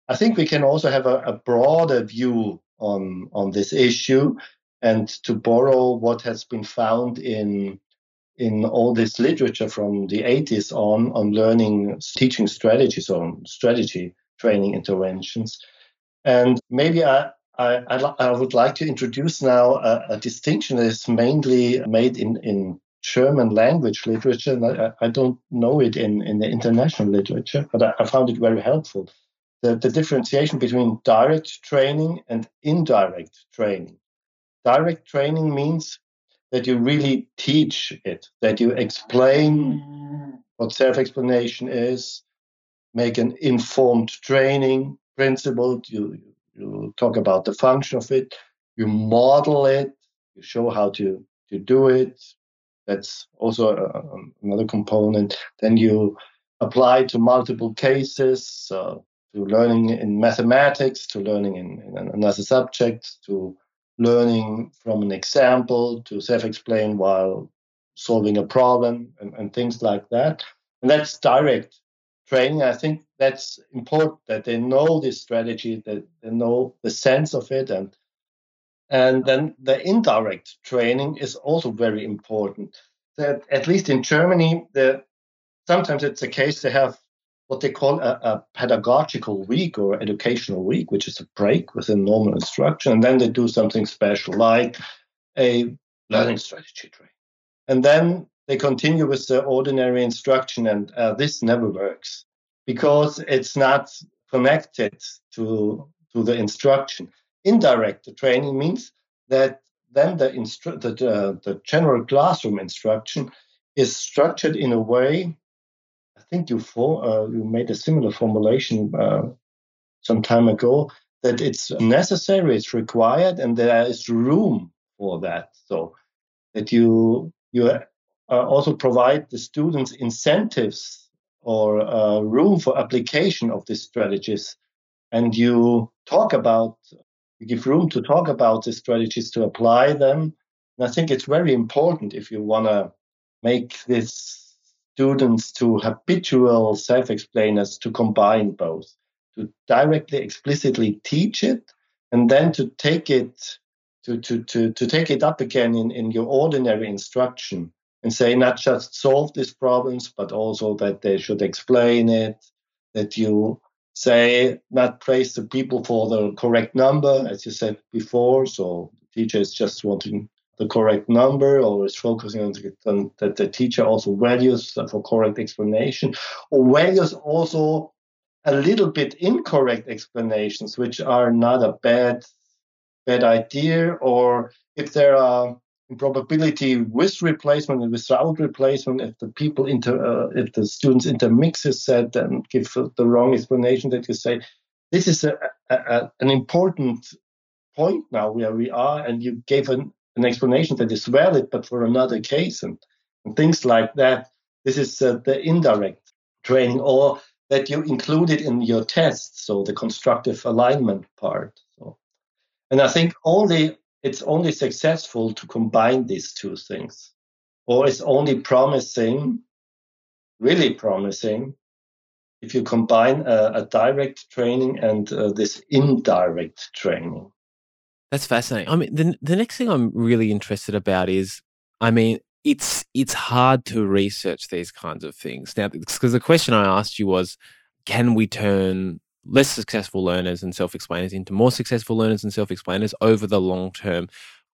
I think we can also have a broader view on this issue and to borrow what has been found in all this literature from the 80s on learning, teaching strategies, on strategy training interventions. And maybe I would like to introduce now a distinction that is mainly made in German language literature, and I don't know it in the international literature, but I found it very helpful. The differentiation between direct training and indirect training. Direct training means that you really teach it, that you explain what self-explanation is, make an informed training principle, you talk about the function of it, you model it, you show how to do it. That's also another component. Then you apply to multiple cases, to learning in mathematics, to learning in another subject, to learning from an example, to self-explain while solving a problem and things like that. And that's direct training. I think that's important, that they know this strategy, that they know the sense of it. And then the indirect training is also very important. That at least in Germany, sometimes it's the case they have what they call a pedagogical week or educational week, which is a break within normal instruction. And then they do something special like a learning strategy training. And then they continue with the ordinary instruction, and this never works because it's not connected to the instruction. Indirect training means that then the general classroom instruction is structured in a way. I think you made a similar formulation some time ago, that it's necessary, it's required, and there is room for that. So that you also provide the students incentives or room for application of these strategies. And you give room to talk about the strategies, to apply them. And I think it's very important if you want to make these students to habitual self-explainers to combine both, to directly, explicitly teach it, and then to take it to take it up again in your ordinary instruction and say not just solve these problems, but also that they should explain it, that you say not praise the people for the correct number, as you said before. So the teacher is just wanting the correct number, or is focusing on that the teacher also values for correct explanation, or values also a little bit incorrect explanations, which are not a bad idea, or if there are probability with replacement and without replacement, if the people if the students intermixes that and give the wrong explanation, that you say, this is an important point now where we are, and you gave an explanation that is valid, but for another case, and things like that. This is the indirect training, or that you include it in your tests, so the constructive alignment part. So. And I think it's only successful to combine these two things, or it's only really promising, if you combine a direct training and this indirect training. That's fascinating. I mean, the next thing I'm really interested about is, I mean, it's hard to research these kinds of things now, because the question I asked you was, can we turn less successful learners and self-explainers into more successful learners and self-explainers over the long term?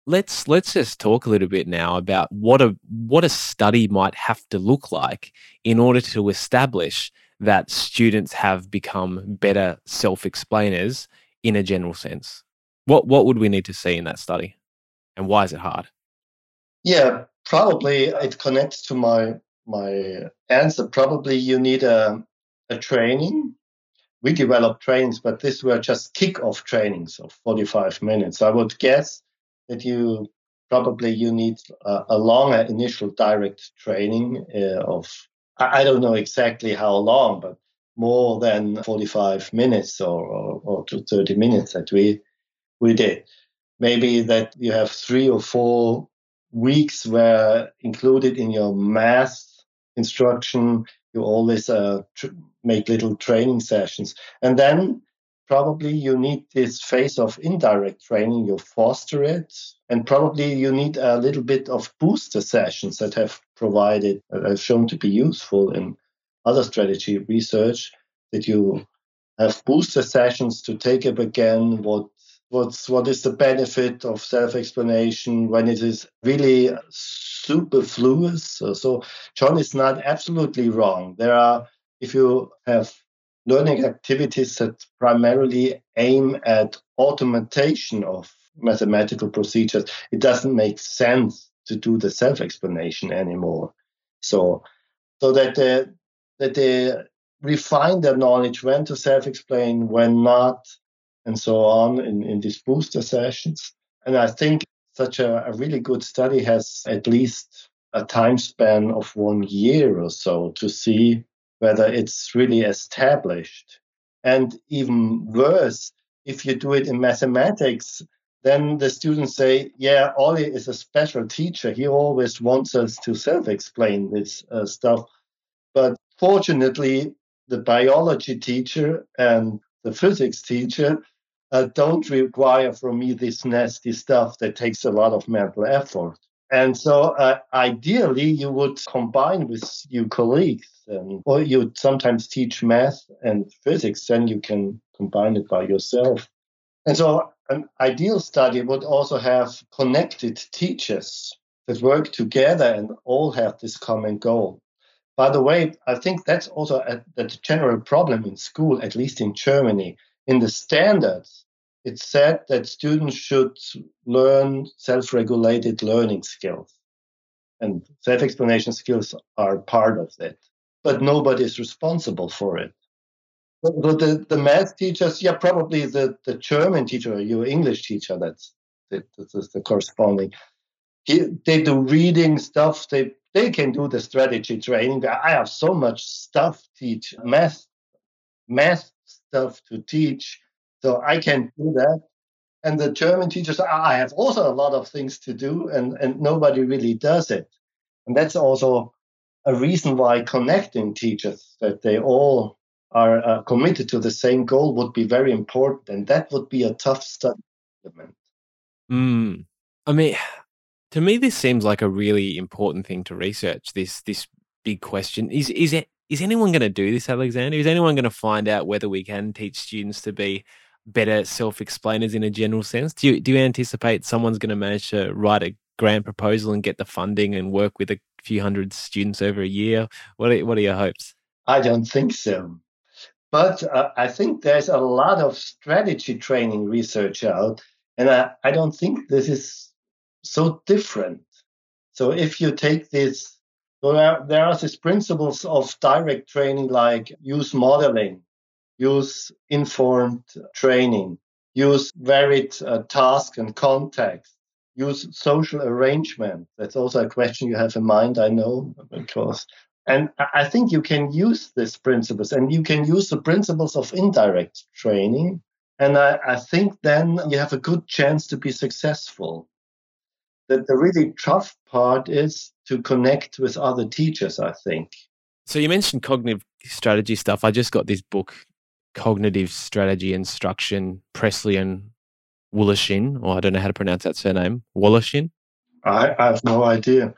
Let's just talk a little bit now about what a study might have to look like in order to establish that students have become better self-explainers in a general sense. What would we need to see in that study, and why is it hard? Yeah, probably it connects to my answer. Probably you need a training. We developed trainings, but these were just kick-off trainings of 45 minutes. I would guess that you need a longer initial direct training I don't know exactly how long, but more than 45 minutes or to 30 minutes that we did. Maybe that you have 3 or 4 weeks where included in your math instruction, you always make little training sessions. And then probably you need this phase of indirect training, you foster it. And probably you need a little bit of booster sessions that have shown to be useful in other strategy research, that you have booster sessions to take up again what is the benefit of self-explanation when it is really superfluous. So John is not absolutely wrong. If you have learning activities that primarily aim at automation of mathematical procedures, it doesn't make sense to do the self-explanation anymore. So that they refine their knowledge when to self-explain, when not, and so on in these booster sessions. And I think such a really good study has at least a time span of 1 year or so to see whether it's really established. And even worse, if you do it in mathematics, then the students say, yeah, Ollie is a special teacher. He always wants us to self-explain this stuff. But fortunately, the biology teacher and the physics teacher don't require from me this nasty stuff that takes a lot of mental effort. And so ideally, you would combine with your colleagues, or you sometimes teach math and physics, then you can combine it by yourself. And so an ideal study would also have connected teachers that work together and all have this common goal. By the way, I think that's also a general problem in school, at least in Germany. In the standards, it's said that students should learn self-regulated learning skills, and self-explanation skills are part of that. But nobody is responsible for it. But the math teachers, yeah, probably the German teacher or your English teacher, that's the corresponding. They do reading stuff. They can do the strategy training. I have so much stuff to teach, math stuff to teach, so I can do that. And the German teachers, I have also a lot of things to do, and nobody really does it. And that's also a reason why connecting teachers, that they all are committed to the same goal would be very important, and that would be a tough study to implement. I mean, to me, this seems like a really important thing to research. This big question is anyone going to do this, Alexander? Is anyone going to find out whether we can teach students to be better self-explainers in a general sense? Do you anticipate someone's going to manage to write a grant proposal and get the funding and work with a few hundred students over a year? What are your hopes? I don't think so. But I think there's a lot of strategy training research out, and I don't think this is so different. So if you take this, there are these principles of direct training, like use modeling, use informed training, use varied task and context, use social arrangement. That's also a question you have in mind, I know, because... And I think you can use these principles, and you can use the principles of indirect training. And I think then you have a good chance to be successful. The really tough part is to connect with other teachers, I think. So you mentioned cognitive strategy stuff. I just got this book, Cognitive Strategy Instruction, Presley and Woloshin, or I don't know how to pronounce that surname, Woloshin? I have no idea.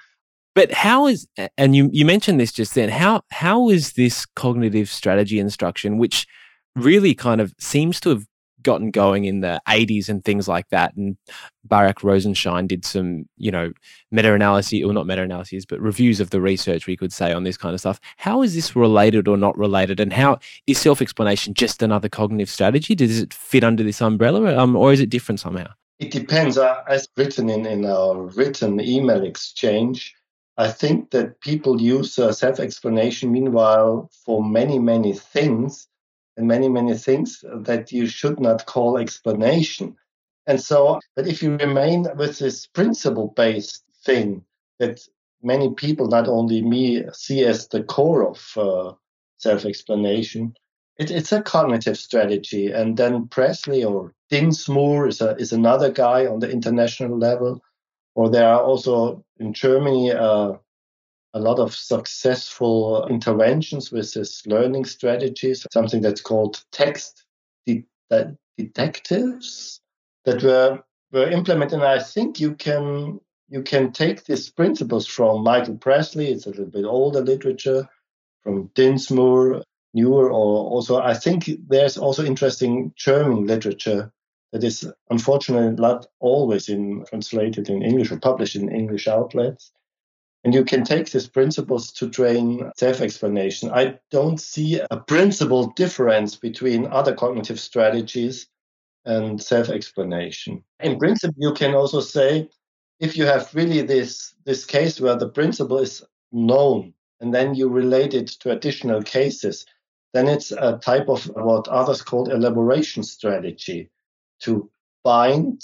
But how is, and you mentioned this just then, how is this cognitive strategy instruction, which really kind of seems to have gotten going in the 80s and things like that, and Barak Rosenshine did some, not meta-analyses, but reviews of the research, we could say, on this kind of stuff. How is this related or not related? And how is self-explanation just another cognitive strategy? Does it fit under this umbrella, or is it different somehow? It depends. As written in our written email exchange, I think that people use self-explanation, meanwhile, for many, many things, and many, many things that you should not call explanation. And so, but if you remain with this principle-based thing that many people, not only me, see as the core of self-explanation, it's a cognitive strategy. And then Presley or Dinsmore is another guy on the international level. Or there are also in Germany a lot of successful interventions with this learning strategies, something that's called text detectives that were implemented. And I think you can take these principles from Michael Presley. It's a little bit older literature, from Dinsmore, newer, or also I think there's also interesting German literature that is unfortunately not always translated in English or published in English outlets. And you can take these principles to train self-explanation. I don't see a principal difference between other cognitive strategies and self-explanation. In principle, you can also say, if you have really this case where the principle is known, and then you relate it to additional cases, then it's a type of what others call elaboration strategy, to bind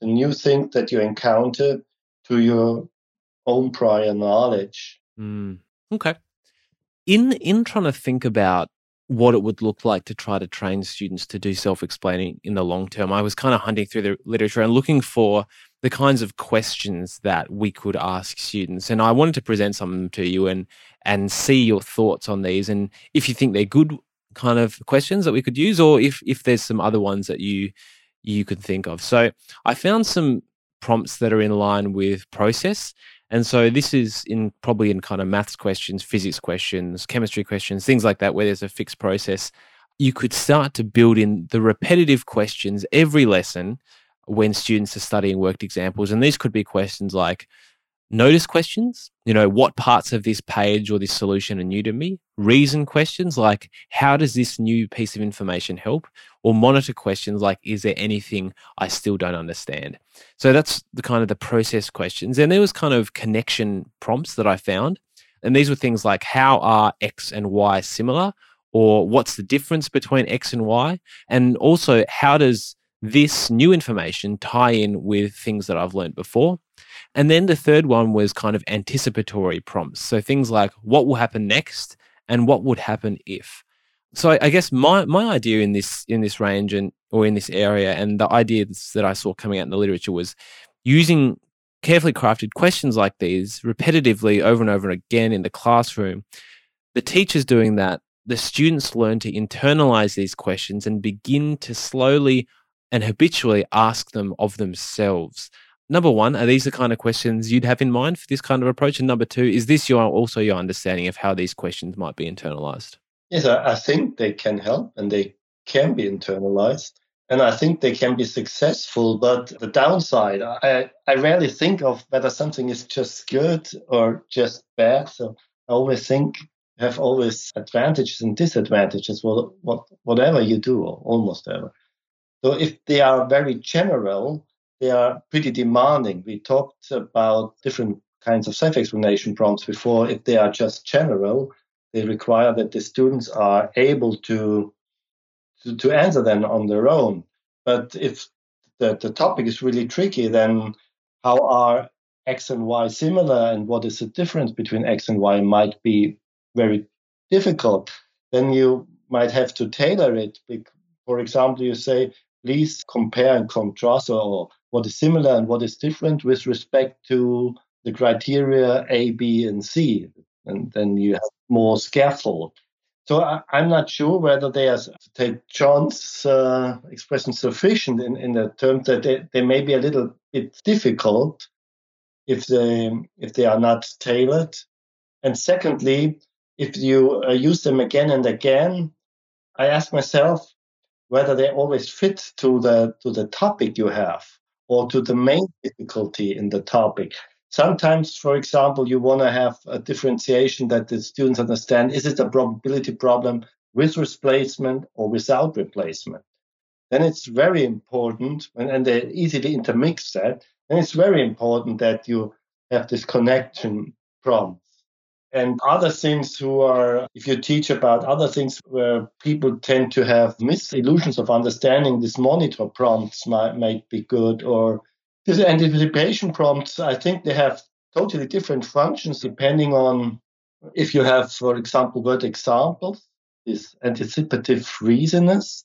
the new thing that you encounter to your own prior knowledge. Okay. In trying to think about what it would look like to try to train students to do self-explaining in the long term, I was kind of hunting through the literature and looking for the kinds of questions that we could ask students. And I wanted to present some of them to you and see your thoughts on these. And if you think they're good kind of questions that we could use, or if there's some other ones that you could think of. So I found some prompts that are in line with process. And so this is probably in kind of maths questions, physics questions, chemistry questions, things like that, where there's a fixed process. You could start to build in the repetitive questions every lesson when students are studying worked examples. And these could be questions like notice questions, what parts of this page or this solution are new to me? Reason questions like, how does this new piece of information help? Or monitor questions like, is there anything I still don't understand? So that's the kind of the process questions. And there was kind of connection prompts that I found. And these were things like, how are X and Y similar? Or what's the difference between X and Y? And also, how does this new information tie in with things that I've learned before? And then the third one was kind of anticipatory prompts. So things like what will happen next and what would happen if. So I guess my idea in this range in this area, and the ideas that I saw coming out in the literature, was using carefully crafted questions like these repetitively over and over again in the classroom. The teacher's doing that. the students learn to internalize these questions and begin to slowly and habitually ask them of themselves. Number one, are these the kind of questions you'd have in mind for this kind of approach? And number two, is this your understanding of how these questions might be internalized? Yes, I think they can help and they can be internalized. And I think they can be successful, but the downside, I rarely think of whether something is just good or just bad. So I always have advantages and disadvantages, whatever you do, or almost ever. So if they are very general, they are pretty demanding. We talked about different kinds of self-explanation prompts before. If they are just general, they require that the students are able to answer them on their own. But if the topic is really tricky, then how are X and Y similar and what is the difference between X and Y might be very difficult. Then you might have to tailor it. For example, you say, please compare and contrast, or what is similar and what is different with respect to the criteria A, B, and C. And then you have more scaffold. So I'm not sure whether they are, to take John's expression, sufficient in the terms that they may be a little bit difficult if they are not tailored. And secondly, if you use them again and again, I ask myself whether they always fit to the topic you have or to the main difficulty in the topic. Sometimes, for example, you want to have a differentiation that the students understand. Is it a probability problem with replacement or without replacement? Then it's very important, and they easily intermix that, then it's very important that you have this connection prompts. And other things if you teach about other things where people tend to have misillusions of understanding, this monitor prompts might be good, or these anticipation prompts. I think they have totally different functions depending on if you have, for example, word examples, these anticipative reasoners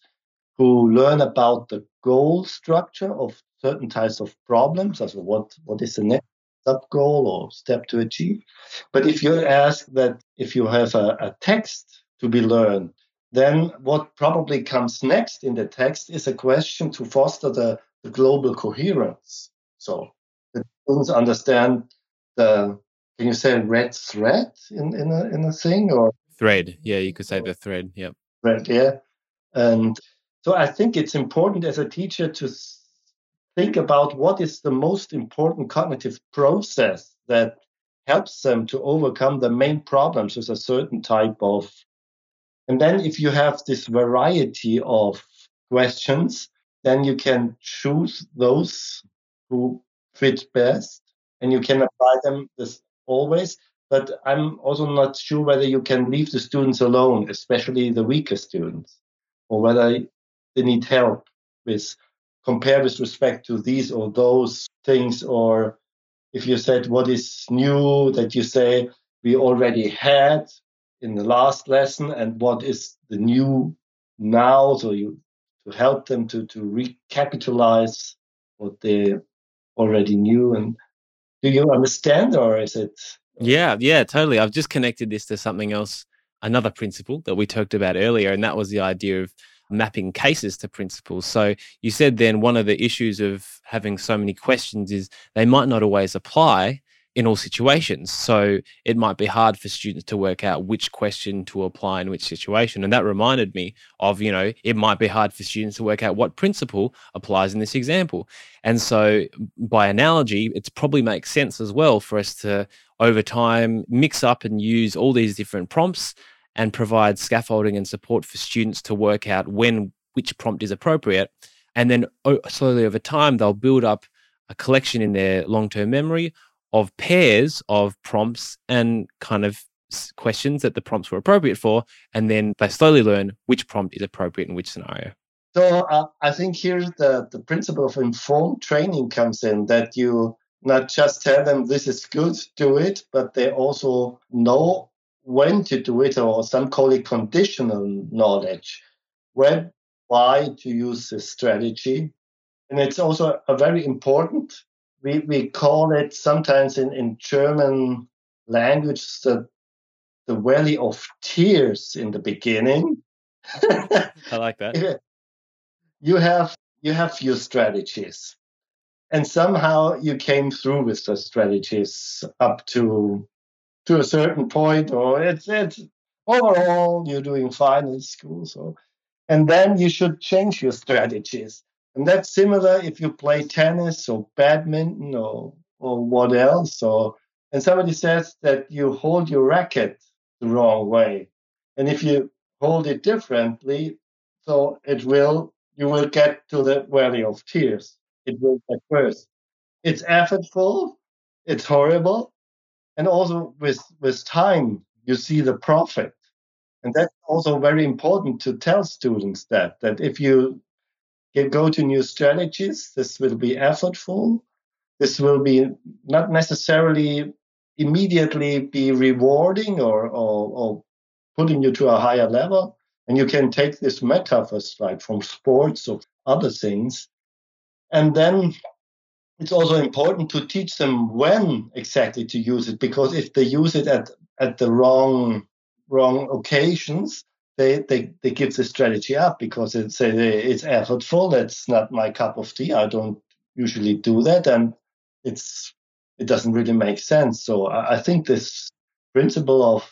who learn about the goal structure of certain types of problems, as what is the next sub-goal or step to achieve. But if you ask that if you have a text to be learned, then what probably comes next in the text is a question to foster the global coherence. So the students understand the, can you say red thread in a thing? Or thread, yeah, you could say the thread, yeah. Thread, yeah. And so I think it's important as a teacher to think about what is the most important cognitive process that helps them to overcome the main problems with a certain type of. And then if you have this variety of questions, then you can choose those who fit best and you can apply them as always. But I'm also not sure whether you can leave the students alone, especially the weaker students, or whether they need help with compare with respect to these or those things, or if you said what is new that you say we already had in the last lesson and what is the new now, so you to help them to recapitalize what they already knew. And do you understand, or is it? Yeah, totally. I've just connected this to something else, another principle that we talked about earlier, and that was the idea of mapping cases to principles. So you said then one of the issues of having so many questions is they might not always apply in all situations. So it might be hard for students to work out which question to apply in which situation. And that reminded me of, it might be hard for students to work out what principle applies in this example. And so by analogy, it probably makes sense as well for us to, over time, mix up and use all these different prompts and provide scaffolding and support for students to work out which prompt is appropriate. And then slowly over time, they'll build up a collection in their long-term memory of pairs of prompts and kind of questions that the prompts were appropriate for, and then they slowly learn which prompt is appropriate in which scenario. So I think here the principle of informed training comes in, that you not just tell them this is good, do it, but they also know when to do it, or some call it conditional knowledge, when, why to use this strategy. And it's also a very important, we call it sometimes in German language, the the Valley of Tears in the beginning. I like that. You have your strategies. And somehow you came through with the strategies up to a certain point, or it's overall you're doing fine in school. So, and then you should change your strategies. And that's similar if you play tennis or badminton or what else. Or, and somebody says that you hold your racket the wrong way. And if you hold it differently, so you will get to the Valley of Tears. It will at first. It's effortful, it's horrible. And also with time, you see the profit. And that's also very important to tell students that if you go to new strategies, this will be effortful. This will be not necessarily immediately be rewarding or putting you to a higher level. And you can take this metaphor slide from sports or other things. And then it's also important to teach them when exactly to use it, because if they use it at the wrong occasions, they give the strategy up because they say it's effortful. That's not my cup of tea. I don't usually do that, and it doesn't really make sense. So I think this principle of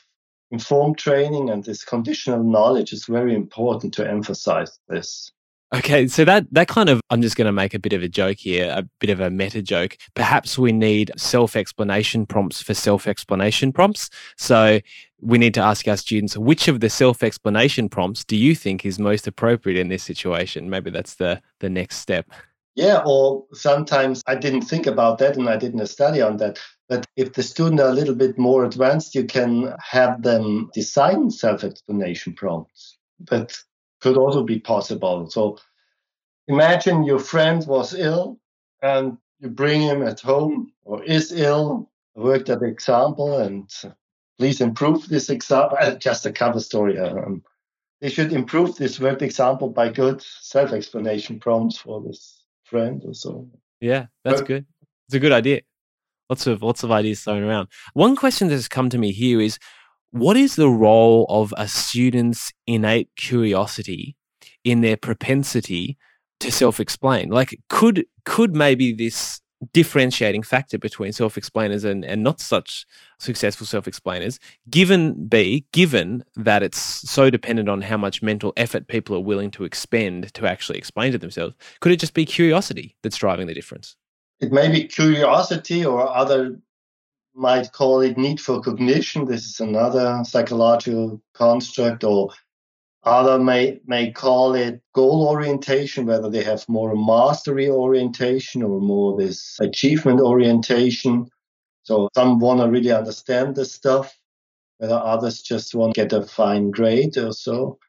informed training and this conditional knowledge is very important to emphasize this. Okay, so that kind of, I'm just going to make a bit of a joke here, a bit of a meta joke. Perhaps we need self-explanation prompts for self-explanation prompts. So we need to ask our students, which of the self-explanation prompts do you think is most appropriate in this situation? Maybe that's the next step. Yeah, or sometimes I didn't think about that and I didn't study on that. But if the students are a little bit more advanced, you can have them design self-explanation prompts. But could also be possible. So imagine your friend was ill and you bring him at home or is ill. I worked at the example and please improve this example. Just a cover story. They should improve this worked example by good self-explanation prompts for this friend or so. Yeah, that's good. It's a good idea. Lots of ideas thrown around. One question that has come to me here is, what is the role of a student's innate curiosity in their propensity to self-explain? Like, could maybe this differentiating factor between self-explainers and not such successful self-explainers, given that it's so dependent on how much mental effort people are willing to expend to actually explain to themselves, could it just be curiosity that's driving the difference? It may be curiosity, or other might call it need for cognition. This is another psychological construct, or other may call it goal orientation, whether they have more mastery orientation or more this achievement orientation. So some want to really understand this stuff, whether others just want to get a fine grade or so.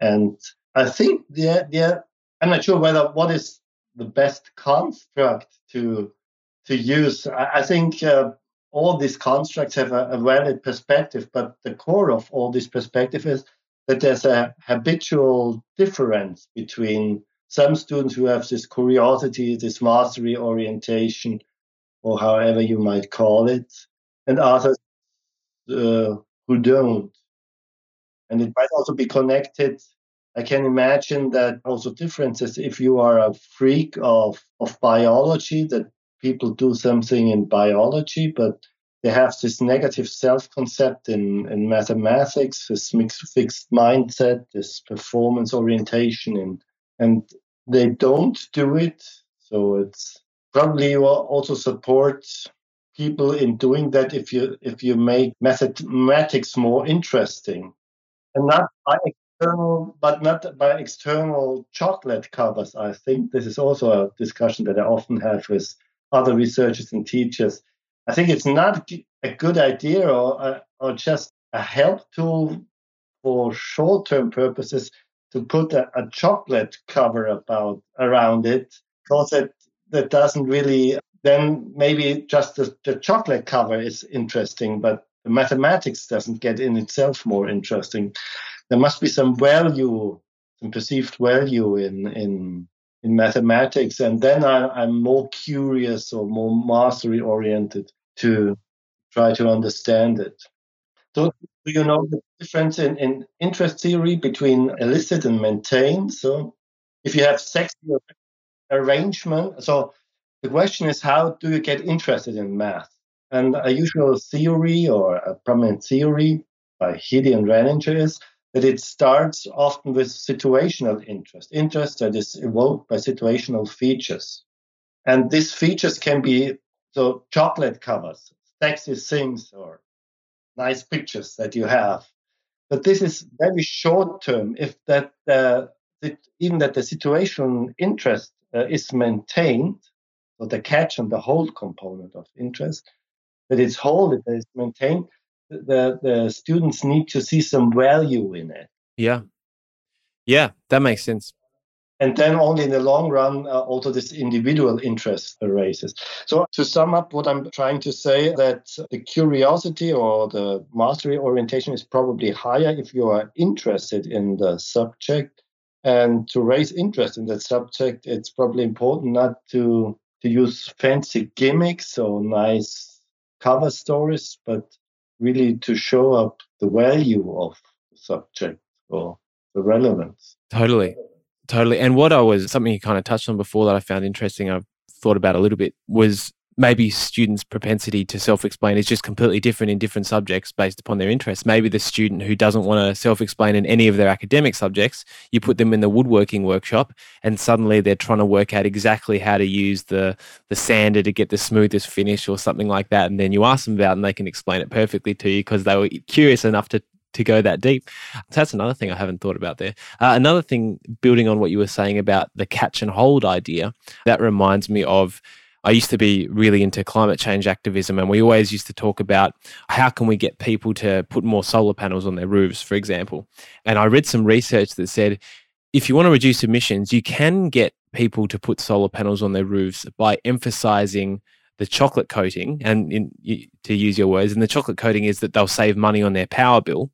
And I think I'm not sure whether what is the best construct to use. I think all these constructs have a valid perspective, but the core of all this perspective is that there's a habitual difference between some students who have this curiosity, this mastery orientation, or however you might call it, and others who don't. And it might also be connected. I can imagine that also differences if you are a freak of biology, that people do something in biology, but they have this negative self-concept in mathematics, this fixed mindset, this performance orientation, and they don't do it. So it's probably you also support people in doing that if you make mathematics more interesting, and not by external, but not by external chocolate covers. I think this is also a discussion that I often have with other researchers and teachers. I think it's not a good idea or just a help tool for short-term purposes to put a chocolate cover around it, because that doesn't really, then maybe just the chocolate cover is interesting, but the mathematics doesn't get in itself more interesting. There must be some value, some perceived value in mathematics, and then I'm more curious or more mastery oriented to try to understand it. So Do you know the difference in interest theory between elicit and maintain? So if you have sexual arrangement, so the question is, how do you get interested in math? And a usual theory or a prominent theory by Hidi and Raninger is that it starts often with situational interest that is evoked by situational features. And these features can be, so chocolate covers, sexy things, or nice pictures that you have. But this is very short term. If that even that the situational interest is maintained, so the catch and the hold component of interest, that it's holded, that it's maintained, the students need to see some value in it. Yeah. Yeah, that makes sense. And then only in the long run, also this individual interest arises. So to sum up what I'm trying to say, that the curiosity or the mastery orientation is probably higher if you are interested in the subject. And to raise interest in that subject, it's probably important not to use fancy gimmicks or nice cover stories, but really to show up the value of the subject or the relevance. Totally. And something you kind of touched on before that I found interesting, I've thought about a little bit, was maybe students' propensity to self-explain is just completely different in different subjects based upon their interests. Maybe the student who doesn't want to self-explain in any of their academic subjects, you put them in the woodworking workshop and suddenly they're trying to work out exactly how to use the sander to get the smoothest finish or something like that. And then you ask them about it and they can explain it perfectly to you because they were curious enough to go that deep. That's another thing I haven't thought about there. Another thing, building on what you were saying about the catch and hold idea, that reminds me of, I used to be really into climate change activism, and we always used to talk about how can we get people to put more solar panels on their roofs, for example. And I read some research that said, if you want to reduce emissions, you can get people to put solar panels on their roofs by emphasizing the chocolate coating, and to use your words, and the chocolate coating is that they'll save money on their power bill.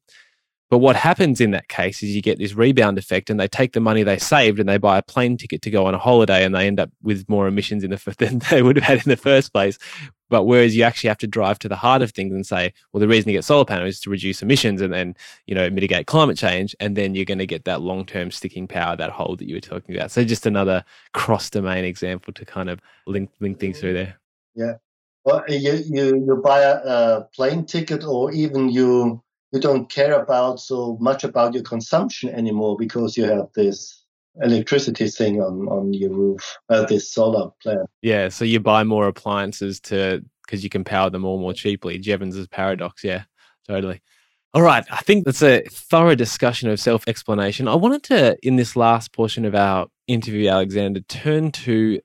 But what happens in that case is you get this rebound effect, and they take the money they saved and they buy a plane ticket to go on a holiday, and they end up with more emissions than they would have had in the first place. But whereas you actually have to drive to the heart of things and say, well, the reason you get solar panels is to reduce emissions and then, mitigate climate change. And then you're going to get that long-term sticking power, that hold that you were talking about. So just another cross-domain example to kind of link things through there. Yeah. Well, you buy a plane ticket, or even you don't care about so much about your consumption anymore because you have this electricity thing on your roof, this solar plant. Yeah, so you buy more appliances because you can power them all more cheaply. Jevons's paradox, yeah, totally. All right, I think that's a thorough discussion of self-explanation. I wanted to, in this last portion of our interview, Alexander, turn to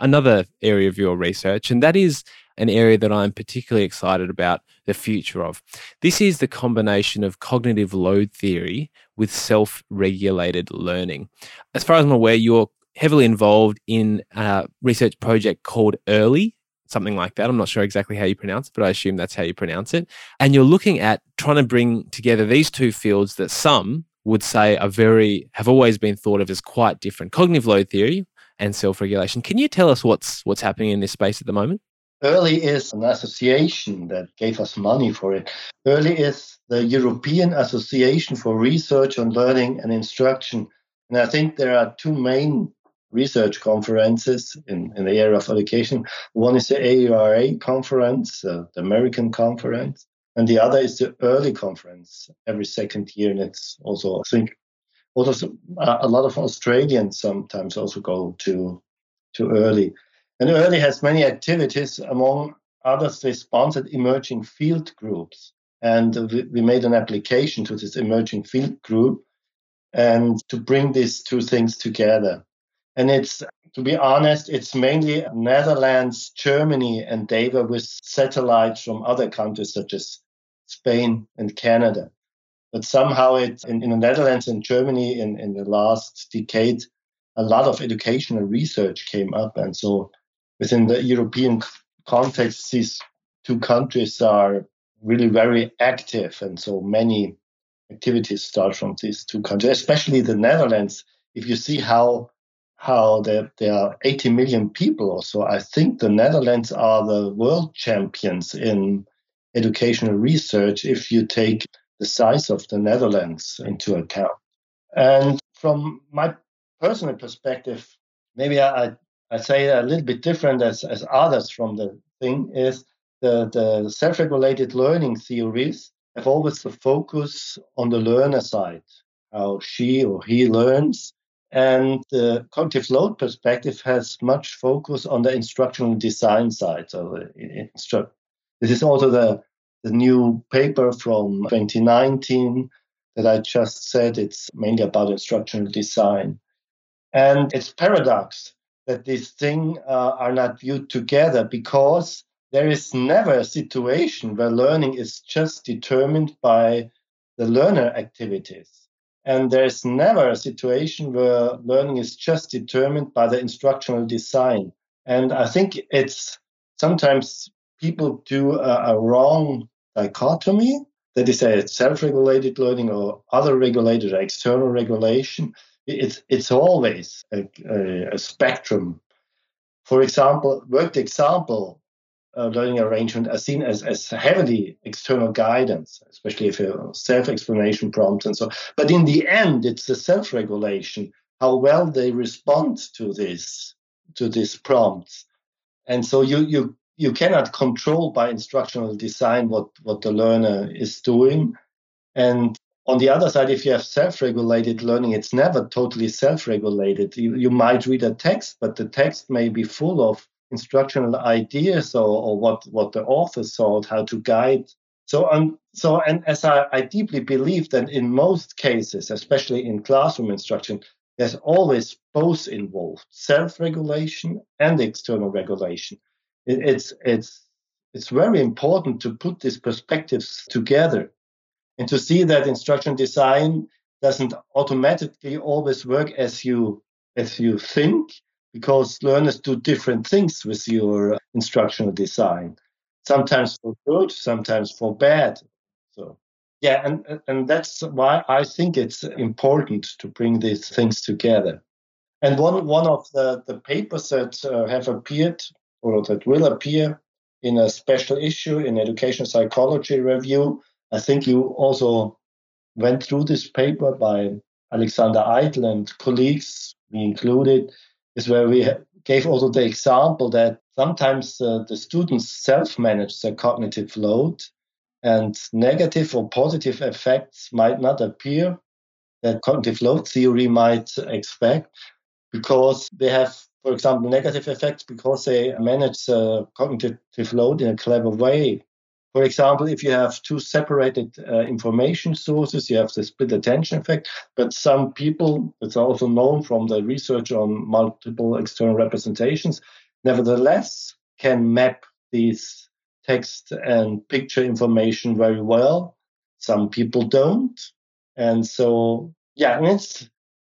another area of your research, and that is an area that I'm particularly excited about the future of. This is the combination of cognitive load theory with self-regulated learning. As far as I'm aware, you're heavily involved in a research project called EARLY, something like that. I'm not sure exactly how you pronounce it, but I assume that's how you pronounce it. And you're looking at trying to bring together these two fields that some would say have always been thought of as quite different, cognitive load theory and self-regulation. Can you tell us what's happening in this space at the moment? EARLY is an association that gave us money for it. EARLY is the European Association for Research on Learning and Instruction. And I think there are two main research conferences in the area of education. One is the AURA conference, the American conference, and the other is the EARLY conference every second year. And it's also, I think, a lot of Australians sometimes also go to EARLY. And EARLY has many activities. Among others, they sponsored emerging field groups. And we made an application to this emerging field group and to bring these two things together. And it's, to be honest, it's mainly Netherlands, Germany, and Denver, with satellites from other countries such as Spain and Canada. But somehow it's in the Netherlands and Germany in the last decade, a lot of educational research came up. And so within the European context, these two countries are really very active. And so many activities start from these two countries, especially the Netherlands. If you see how there are 80 million people or so, I think the Netherlands are the world champions in educational research if you take the size of the Netherlands into account. And from my personal perspective, maybe I say a little bit different as others from the thing, is the self-regulated learning theories have always the focus on the learner side, how she or he learns. And the cognitive load perspective has much focus on the instructional design side. So this is also the new paper from 2019 that I just said. It's mainly about instructional design. And it's paradox that these things are not viewed together, because there is never a situation where learning is just determined by the learner activities. And there's never a situation where learning is just determined by the instructional design. And I think it's sometimes people do a wrong dichotomy. That is, it's self-regulated learning or other regulated or external regulation. It's always a spectrum. For example, worked example learning arrangement are seen as heavily external guidance, especially if you self-explanation prompts and so. But in the end, it's the self-regulation, how well they respond to this prompts. And so you cannot control by instructional design what the learner is doing. And on the other side, if you have self-regulated learning, it's never totally self-regulated. You might read a text, but the text may be full of instructional ideas or what the author thought, how to guide. So as I deeply believe that in most cases, especially in classroom instruction, there's always both involved, self-regulation and external regulation. It's very important to put these perspectives together and to see that instruction design doesn't automatically always work as you think, because learners do different things with your instructional design, sometimes for good, sometimes for bad. So, yeah, and that's why I think it's important to bring these things together. And one of the papers that have appeared, or that will appear in a special issue in Education Psychology Review, I think you also went through this paper by Alexander Eitel and colleagues, me included, is where we gave also the example that sometimes the students self-manage their cognitive load, and negative or positive effects might not appear that cognitive load theory might expect, because they have, for example, negative effects because they manage cognitive load in a clever way. For example, if you have two separated information sources, you have the split attention effect. But some people, it's also known from the research on multiple external representations, nevertheless can map these text and picture information very well. Some people don't. And so, yeah, and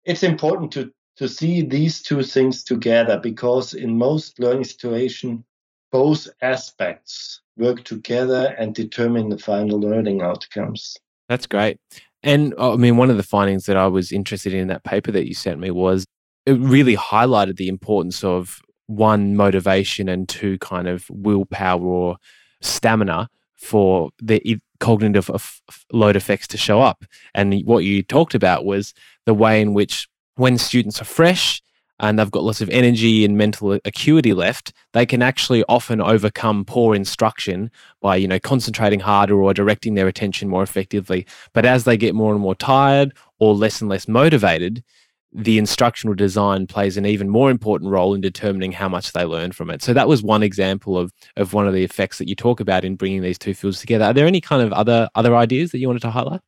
it's important to see these two things together, because in most learning situations, both aspects work together and determine the final learning outcomes. That's great. And I mean, one of the findings that I was interested in that paper that you sent me was it really highlighted the importance of one, motivation, and two, kind of willpower or stamina for the cognitive load effects to show up. And what you talked about was the way in which when students are fresh, and they've got lots of energy and mental acuity left, they can actually often overcome poor instruction by, concentrating harder or directing their attention more effectively. But as they get more and more tired or less and less motivated, the instructional design plays an even more important role in determining how much they learn from it. So that was one example of one of the effects that you talk about in bringing these two fields together. Are there any kind of other ideas that you wanted to highlight?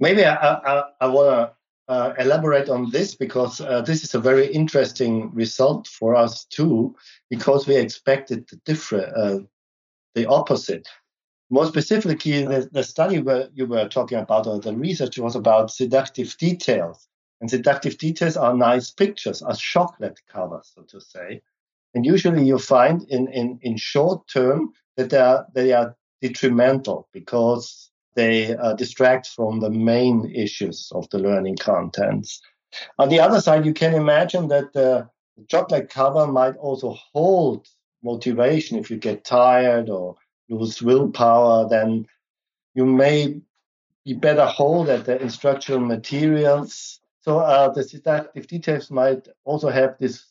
Maybe I want to elaborate on this, because this is a very interesting result for us too, because we expected the opposite. More specifically, the study where you were talking about, or the research was about seductive details. And seductive details are nice pictures, are chocolate covers, so to say. And usually you find in short term that they are detrimental, because they distract from the main issues of the learning contents. On the other side, you can imagine that the chocolate cover might also hold motivation if you get tired or use willpower, then you may be better hold at the instructional materials. So the didactic details might also have this,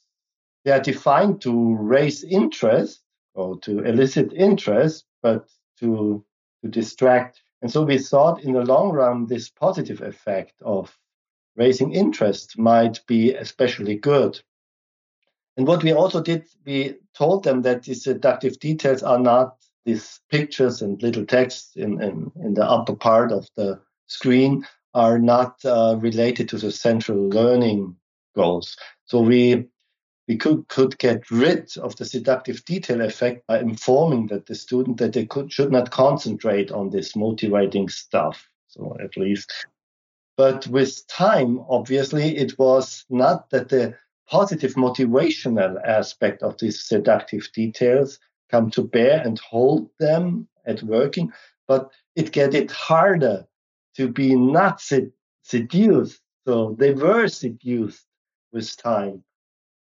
they are defined to raise interest or to elicit interest, but to distract. And so we thought in the long run, this positive effect of raising interest might be especially good. And what we also did, we told them that these deductive details are not these pictures and little texts in the upper part of the screen, are not related to the central learning goals. So we could get rid of the seductive detail effect by informing that the student that they should not concentrate on this motivating stuff, so at least. But with time, obviously, it was not that the positive motivational aspect of these seductive details come to bear and hold them at working, but it get it harder to be not seduced. So they were seduced with time.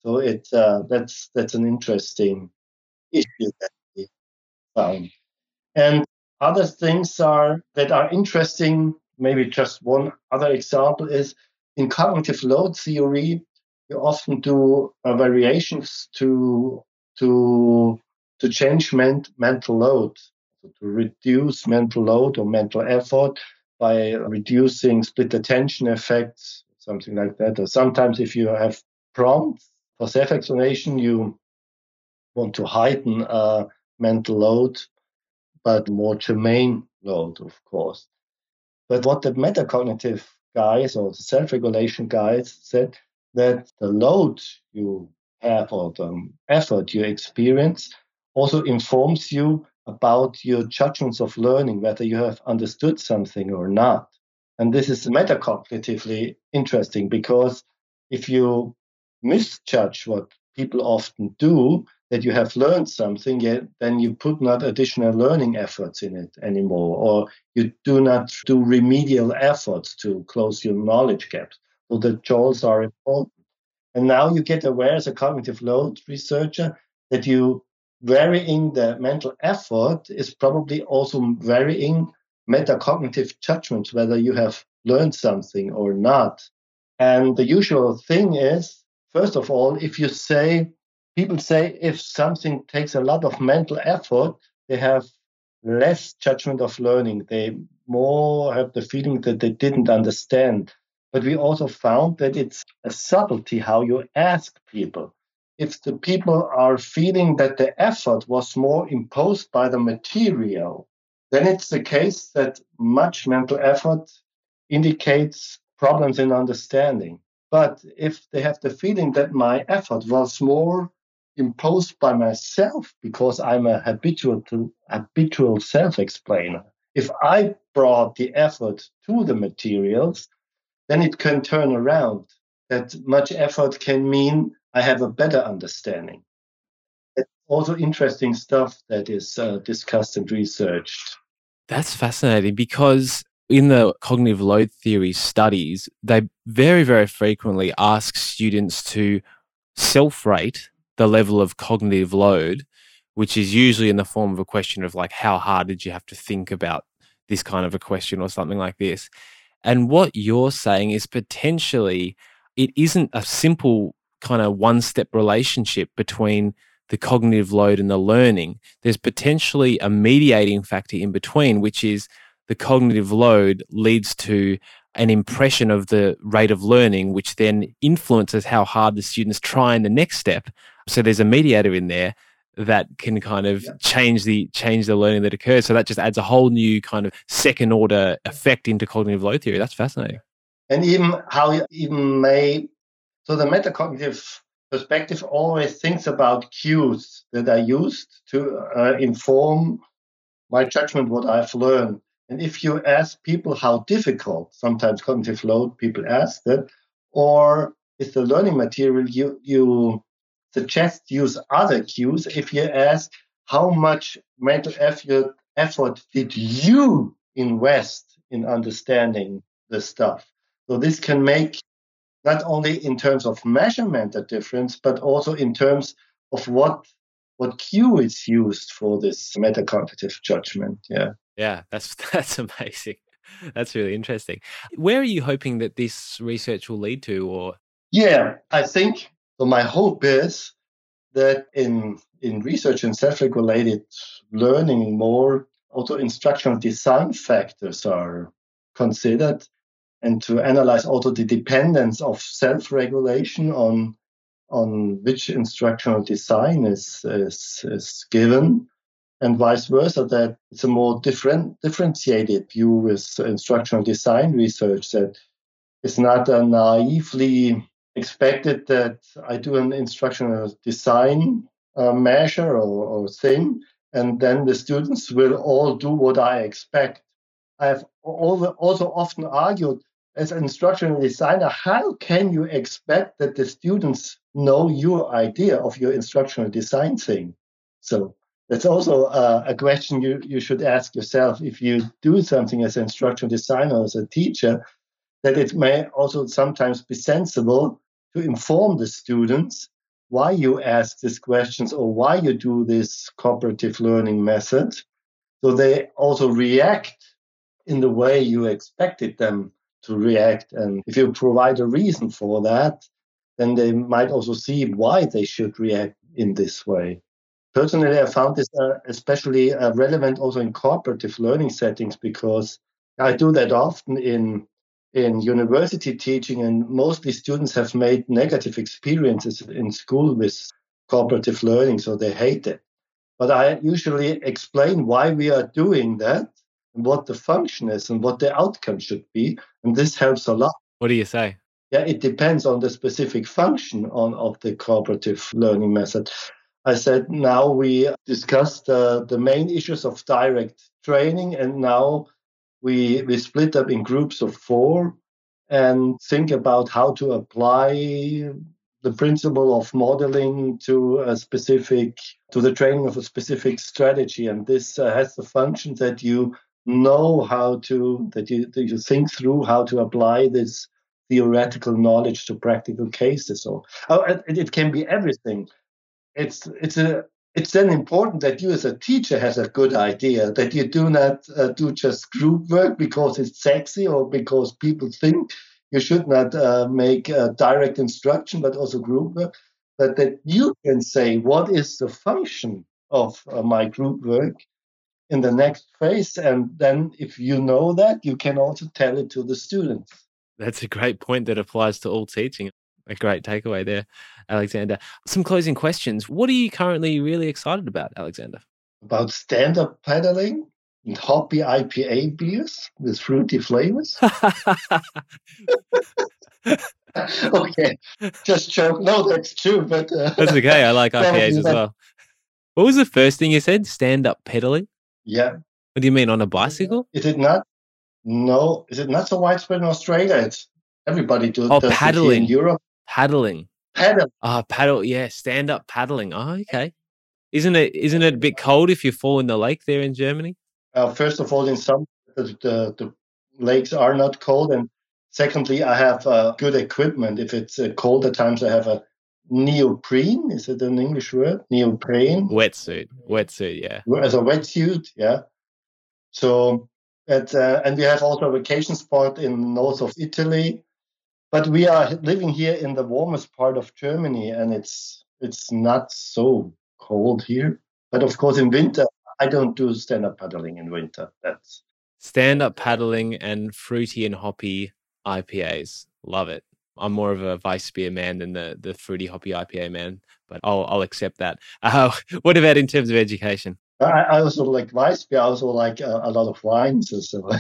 So it that's an interesting issue that we found. And other things that are interesting, maybe just one other example is in cognitive load theory, you often do variations to change mental load, so to reduce mental load or mental effort by reducing split attention effects, something like that. Or sometimes if you have prompts, for self-explanation, you want to heighten mental load, but more germane load, of course. But what the metacognitive guys or the self-regulation guys said, that the load you have or the effort you experience also informs you about your judgments of learning, whether you have understood something or not. And this is metacognitively interesting because if you misjudge what people often do, that you have learned something, yet then you put not additional learning efforts in it anymore, or you do not do remedial efforts to close your knowledge gaps. So the goals are important. And now you get aware as a cognitive load researcher that you varying the mental effort is probably also varying metacognitive judgments, whether you have learned something or not. And the usual thing is, first of all, if you say, people say if something takes a lot of mental effort, they have less judgment of learning. They more have the feeling that they didn't understand. But we also found that it's a subtlety how you ask people. If the people are feeling that the effort was more imposed by the material, then it's the case that much mental effort indicates problems in understanding. But if they have the feeling that my effort was more imposed by myself because I'm a habitual self-explainer, if I brought the effort to the materials, then it can turn around. That much effort can mean I have a better understanding. It's also interesting stuff that is discussed and researched. That's fascinating because in the cognitive load theory studies, they very, very frequently ask students to self-rate the level of cognitive load, which is usually in the form of a question of like, how hard did you have to think about this kind of a question or something like this? And what you're saying is potentially it isn't a simple kind of one-step relationship between the cognitive load and the learning. There's potentially a mediating factor in between, which is the cognitive load leads to an impression of the rate of learning, which then influences how hard the students try in the next step. So there's a mediator in there that can kind of change the learning that occurs. So that just adds a whole new kind of second order effect into cognitive load theory. That's fascinating. And even how you even may, so the metacognitive perspective always thinks about cues that are used to inform my judgment what I've learned. And if you ask people how difficult, sometimes cognitive load people ask that, or is the learning material you suggest use other cues, if you ask how much mental effort did you invest in understanding the stuff. So this can make not only in terms of measurement a difference, but also in terms of what what Q is used for this metacognitive judgment. Yeah, that's amazing. That's really interesting. Where are you hoping that this research will lead to? Or I think my hope is that in research in self-regulated learning, more auto-instructional design factors are considered, and to analyze also the dependence of self-regulation on which instructional design is given, and vice versa, that it's a more differentiated view with instructional design research, that it's not naively expected that I do an instructional design measure or thing, and then the students will all do what I expect. I have also often argued, as an instructional designer, how can you expect that the students know your idea of your instructional design thing? So that's also a question you should ask yourself if you do something as an instructional designer, as a teacher, that it may also sometimes be sensible to inform the students why you ask these questions or why you do this cooperative learning method, so they also react in the way you expected them to react. And if you provide a reason for that, then they might also see why they should react in this way. Personally, I found this especially relevant also in cooperative learning settings, because I do that often in university teaching, and mostly students have made negative experiences in school with cooperative learning, so they hate it. But I usually explain why we are doing that, and what the function is and what the outcome should be. And this helps a lot. What do you say? Yeah, it depends on the specific function of the cooperative learning method. I said, now we discussed the main issues of direct training, and now we split up in groups of 4 and think about how to apply the principle of modeling to the training of a specific strategy. And this has the function that you know that you think through how to apply this theoretical knowledge to practical cases. So it can be everything. It's then important that you as a teacher has a good idea, that you do not do just group work because it's sexy or because people think you should not make direct instruction, but also group work, but that you can say, what is the function of my group work in the next phase? And then if you know that, you can also tell it to the students. That's a great point that applies to all teaching. A great takeaway there, Alexander. Some closing questions. What are you currently really excited about, Alexander? About stand-up paddling and hoppy IPA beers with fruity flavors. Okay, just joke. No, that's true. But that's okay. I like IPAs as well. What was the first thing you said? Stand-up pedaling? Yeah. What do you mean, on a bicycle? Is it not? No. Is it not so widespread in Australia? Everybody does paddling. It in Europe. Paddling. Paddle. Yeah, stand up paddling. Oh, okay. Isn't it a bit cold if you fall in the lake there in Germany? First of all, in some the lakes are not cold, and secondly, I have good equipment. If it's cold at times, I have a neoprene. Is it an English word? Neoprene. Wetsuit. Yeah. As a wetsuit. Yeah. So, and we have also a vacation spot in the north of Italy. But we are living here in the warmest part of Germany, and it's not so cold here. But of course, in winter, I don't do stand-up paddling in winter. That's stand-up paddling and fruity and hoppy IPAs. Love it. I'm more of a vice beer man than the fruity hoppy IPA man, but I'll accept that. What about in terms of education? I also like vice beer. I also like a lot of wines. So.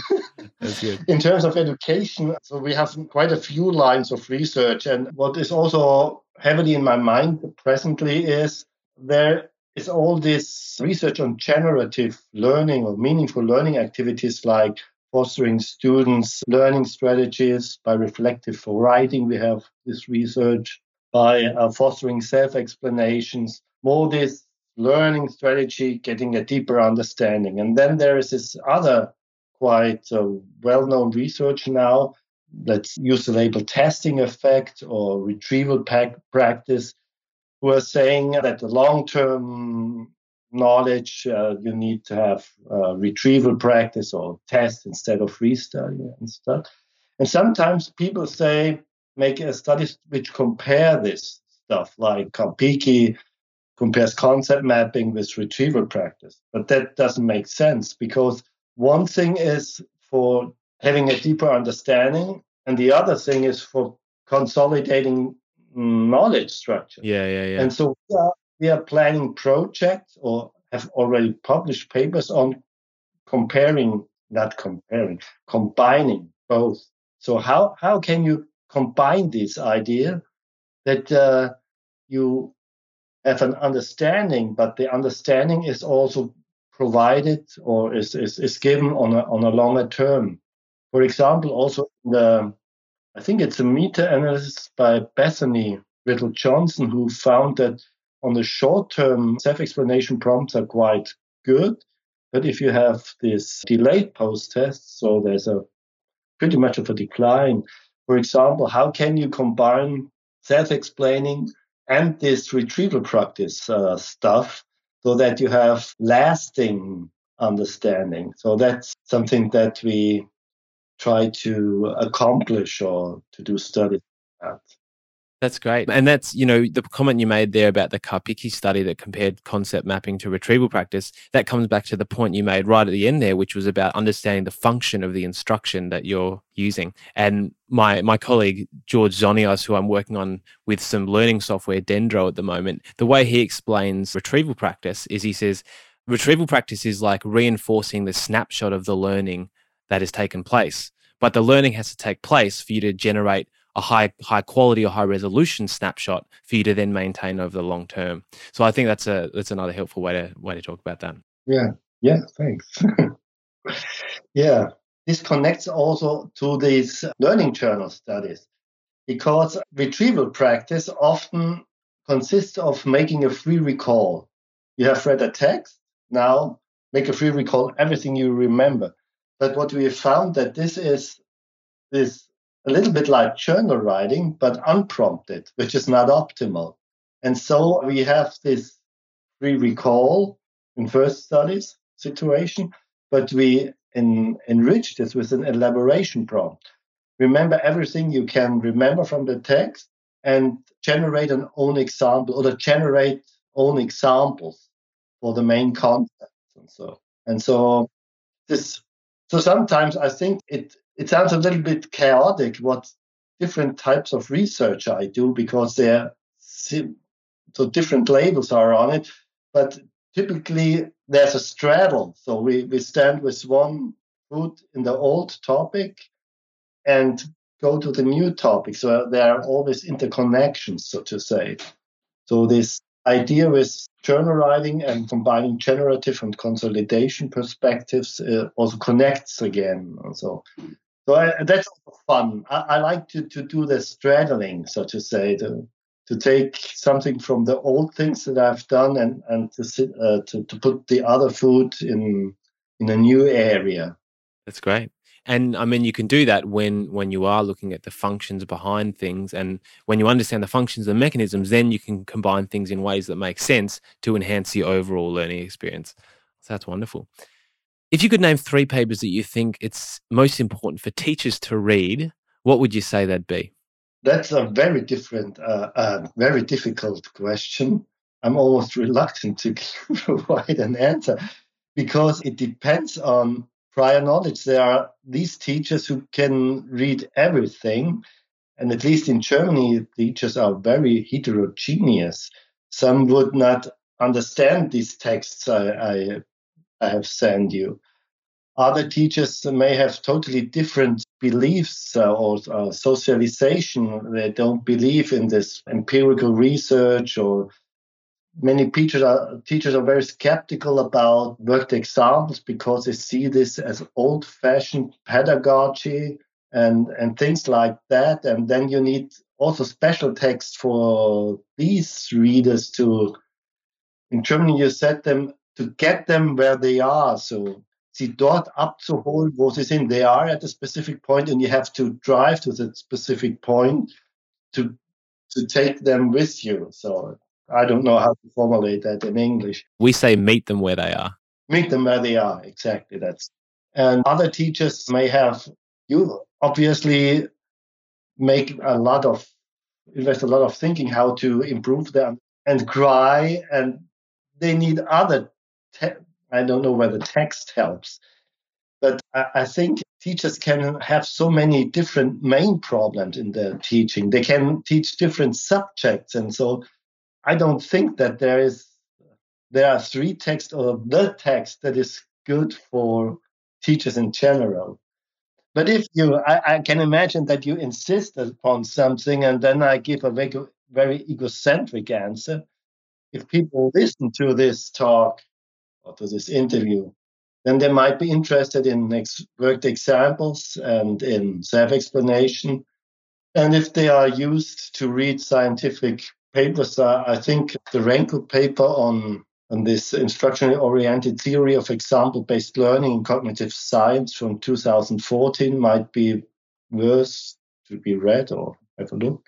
That's good. In terms of education, so we have quite a few lines of research. And what is also heavily in my mind presently is there is all this research on generative learning or meaningful learning activities, like fostering students' learning strategies by reflective writing. We have this research by fostering self-explanations, more this learning strategy, getting a deeper understanding. And then there is this other quite well-known research now that's used to label testing effect or retrieval practice, were saying that the long-term knowledge, you need to have retrieval practice or test instead of restudy and stuff. And sometimes people say, make a study which compare this stuff, like Karpicky compares concept mapping with retrieval practice. But that doesn't make sense, because one thing is for having a deeper understanding, and the other thing is for consolidating knowledge structure. Yeah. And so we are planning projects or have already published papers on combining both. So how can you combine this idea that you have an understanding, but the understanding is also provided or is given on a longer term? For example, also I think it's a meta-analysis by Bethany Rittle-Johnson, who found that on the short term, self-explanation prompts are quite good. But if you have this delayed post-test, so there's a pretty much of a decline. For example, how can you combine self-explaining and this retrieval practice stuff so that you have lasting understanding? So that's something that we try to accomplish or to do studies at. That's great. And that's, the comment you made there about the Karpicky study that compared concept mapping to retrieval practice, that comes back to the point you made right at the end there, which was about understanding the function of the instruction that you're using. And my colleague, George Zonios, who I'm working on with some learning software, Dendro, at the moment, the way he explains retrieval practice is he says, retrieval practice is like reinforcing the snapshot of the learning that has taken place. But the learning has to take place for you to generate a high quality or high resolution snapshot for you to then maintain over the long term. So I think that's another helpful way to talk about that. Yeah, thanks. Yeah, this connects also to these learning journal studies, because retrieval practice often consists of making a free recall. You have read a text, now make a free recall, everything you remember. But what we have found that this is a little bit like journal writing, but unprompted, which is not optimal. And so we have this free recall in first studies situation, but we enrich this with an elaboration prompt. Remember everything you can remember from the text and generate an own example or generate own examples for the main concepts and so this. So sometimes I think it sounds a little bit chaotic what different types of research I do, because they're so different labels are on it. But typically there's a straddle. So we stand with one foot in the old topic and go to the new topic. So there are always interconnections, so to say. So this idea with journal writing and combining generative and consolidation perspectives also connects again. So that's fun. I like to do the straddling, so to say, to take something from the old things that I've done and to put the other foot in a new area. That's great. And I mean, you can do that when you are looking at the functions behind things, and when you understand the functions and mechanisms, then you can combine things in ways that make sense to enhance the overall learning experience. So that's wonderful. If you could name 3 papers that you think it's most important for teachers to read, what would you say that'd be? That's a very difficult question. I'm almost reluctant to provide an answer, because it depends on prior knowledge. There are these teachers who can read everything, and at least in Germany, teachers are very heterogeneous. Some would not understand these texts I have sent you. Other teachers may have totally different beliefs or socialization. They don't believe in this empirical research, or many teachers are very skeptical about worked examples, because they see this as old-fashioned pedagogy and things like that. And then you need also special texts for these readers to, in Germany you said them, to get them where they are. So sie dort abzuholen, wo sie sind. They are at a specific point, and you have to drive to that specific point to take them with you. So I don't know how to formulate that in English. We say meet them where they are. Meet them where they are, exactly. And other teachers may have, you obviously invest a lot of thinking how to improve them and cry, and they need other, I don't know whether text helps, but I think teachers can have so many different main problems in their teaching. They can teach different subjects, and so I don't think that there are three texts or the text that is good for teachers in general. But if you, I can imagine that you insist upon something, and then I give a very egocentric answer. If people listen to this talk or to this interview, then they might be interested in worked examples and in self-explanation. And if they are used to read scientific papers, I think the Renkl paper on this instructionally oriented theory of example-based learning in cognitive science from 2014 might be worth to be read or have a look.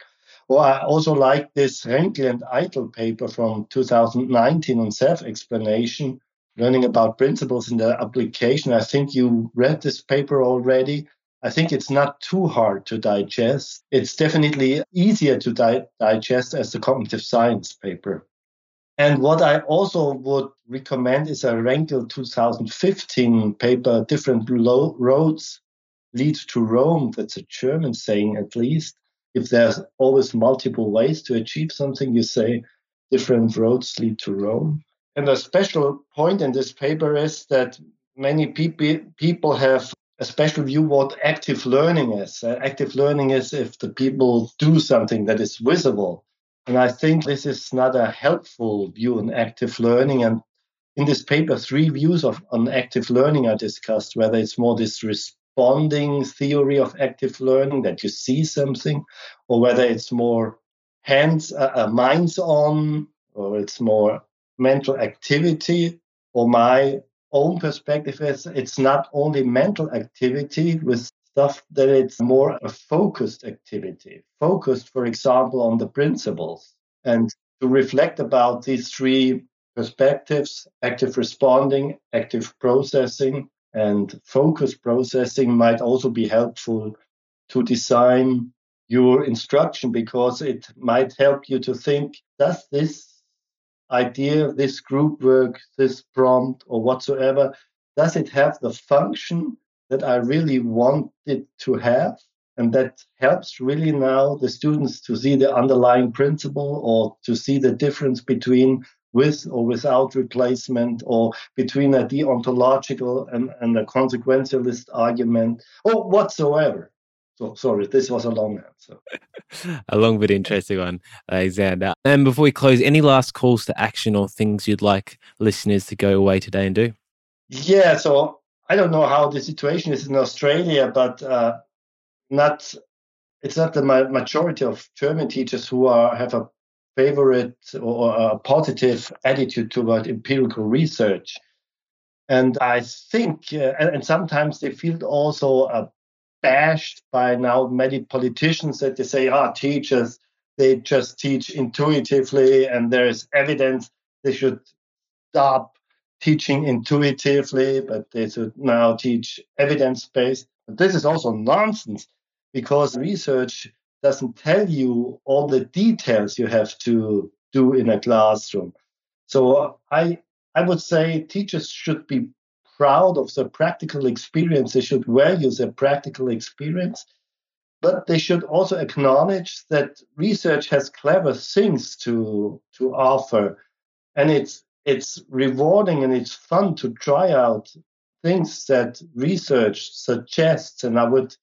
Or I also like this Renkl and Eitel paper from 2019 on self-explanation, learning about principles in their application. I think you read this paper already. I think it's not too hard to digest. It's definitely easier to digest as the cognitive science paper. And what I also would recommend is a Renkl 2015 paper, Different Roads Lead to Rome. That's a German saying, at least. If there's always multiple ways to achieve something, you say different roads lead to Rome. And a special point in this paper is that many people have a special view what active learning is. Active learning is if the people do something that is visible. And I think this is not a helpful view on active learning. And in this paper, three views on active learning are discussed, whether it's more this responding theory of active learning, that you see something, or whether it's more minds on, or it's more mental activity. Or my own perspective is it's not only mental activity with stuff, that it's more a focused activity, focused, for example, on the principles. And to reflect about these three perspectives, active responding, active processing, and focused processing might also be helpful to design your instruction, because it might help you to think, does this idea, this group work, this prompt or whatsoever, does it have the function that I really want it to have? And that helps really now the students to see the underlying principle, or to see the difference between with or without replacement, or between a deontological and a consequentialist argument, or whatsoever. So, sorry, this was a long answer. A long but interesting one, Alexander. And before we close, any last calls to action or things you'd like listeners to go away today and do? Yeah, so I don't know how the situation is in Australia, but it's not the majority of German teachers who have a favorite or a positive attitude toward empirical research. And I think, and sometimes they feel also bashed by now many politicians, that they say, teachers, they just teach intuitively and there is evidence, they should stop teaching intuitively, but they should now teach evidence-based. But this is also nonsense, because research doesn't tell you all the details you have to do in a classroom. So I would say teachers should be proud of their practical experience. They should value their practical experience, but they should also acknowledge that research has clever things to offer, and it's rewarding and it's fun to try out things that research suggests, and I would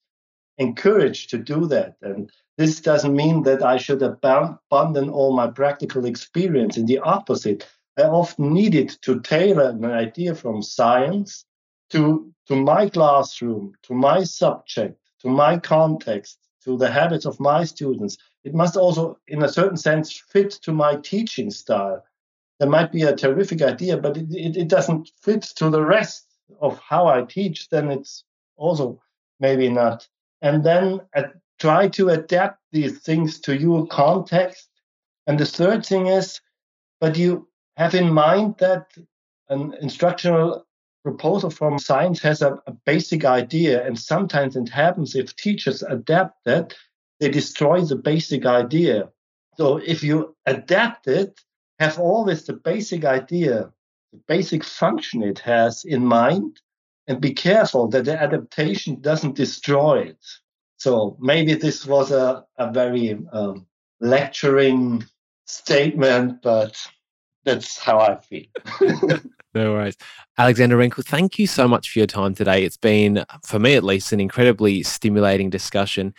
encourage to do that. And this doesn't mean that I should abandon all my practical experience. In the opposite, I often needed to tailor an idea from science to my classroom, to my subject, to my context, to the habits of my students. It must also, in a certain sense, fit to my teaching style. There might be a terrific idea, but it doesn't fit to the rest of how I teach, then it's also maybe not. And then try to adapt these things to your context. And the third thing is But you have in mind that an instructional proposal from science has a basic idea, and sometimes it happens if teachers adapt that, they destroy the basic idea. So if you adapt it, have always the basic idea, the basic function it has in mind, and be careful that the adaptation doesn't destroy it. So maybe this was a very lecturing statement, but that's how I feel. No worries. Alexander Renkl, thank you so much for your time today. It's been, for me at least, an incredibly stimulating discussion.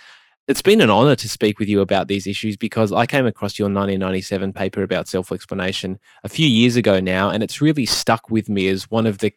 It's been an honour to speak with you about these issues because I came across your 1997 paper about self-explanation a few years ago now, and it's really stuck with me as one of the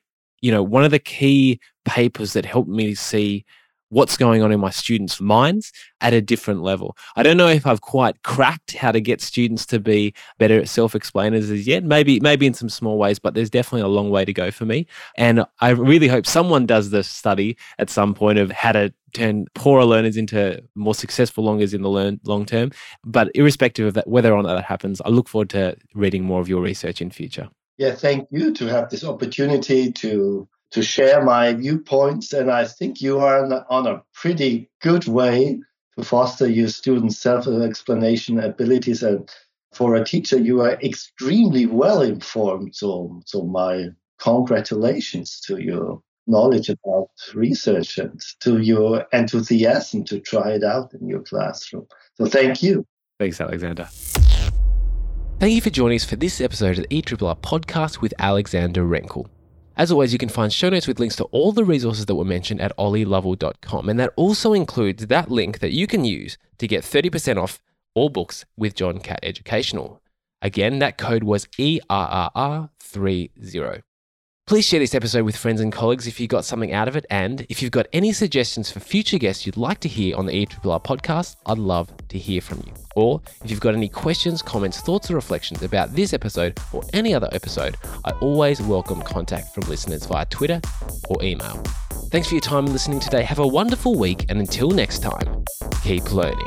key papers that helped me see what's going on in my students' minds at a different level. I don't know if I've quite cracked how to get students to be better at self-explainers as yet, maybe in some small ways, but there's definitely a long way to go for me. And I really hope someone does this study at some point of how to turn poorer learners into more successful learners in the long term. But irrespective of that, whether or not that happens, I look forward to reading more of your research in future. Yeah, thank you to have this opportunity to share my viewpoints. And I think you are on a pretty good way to foster your students' self-explanation abilities. And for a teacher, you are extremely well-informed. So my congratulations to your knowledge about research and to your enthusiasm to try it out in your classroom. So thank you. Thanks, Alexander. Thank you for joining us for this episode of the ERRR podcast with Alexander Renkl. As always, you can find show notes with links to all the resources that were mentioned at ollielovell.com, and that also includes that link that you can use to get 30% off all books with John Catt Educational. Again, that code was ERRR30. Please share this episode with friends and colleagues if you got something out of it, and if you've got any suggestions for future guests you'd like to hear on the ERRR podcast, I'd love to hear from you. Or if you've got any questions, comments, thoughts or reflections about this episode or any other episode, I always welcome contact from listeners via Twitter or email. Thanks for your time and listening today. Have a wonderful week, and until next time, keep learning.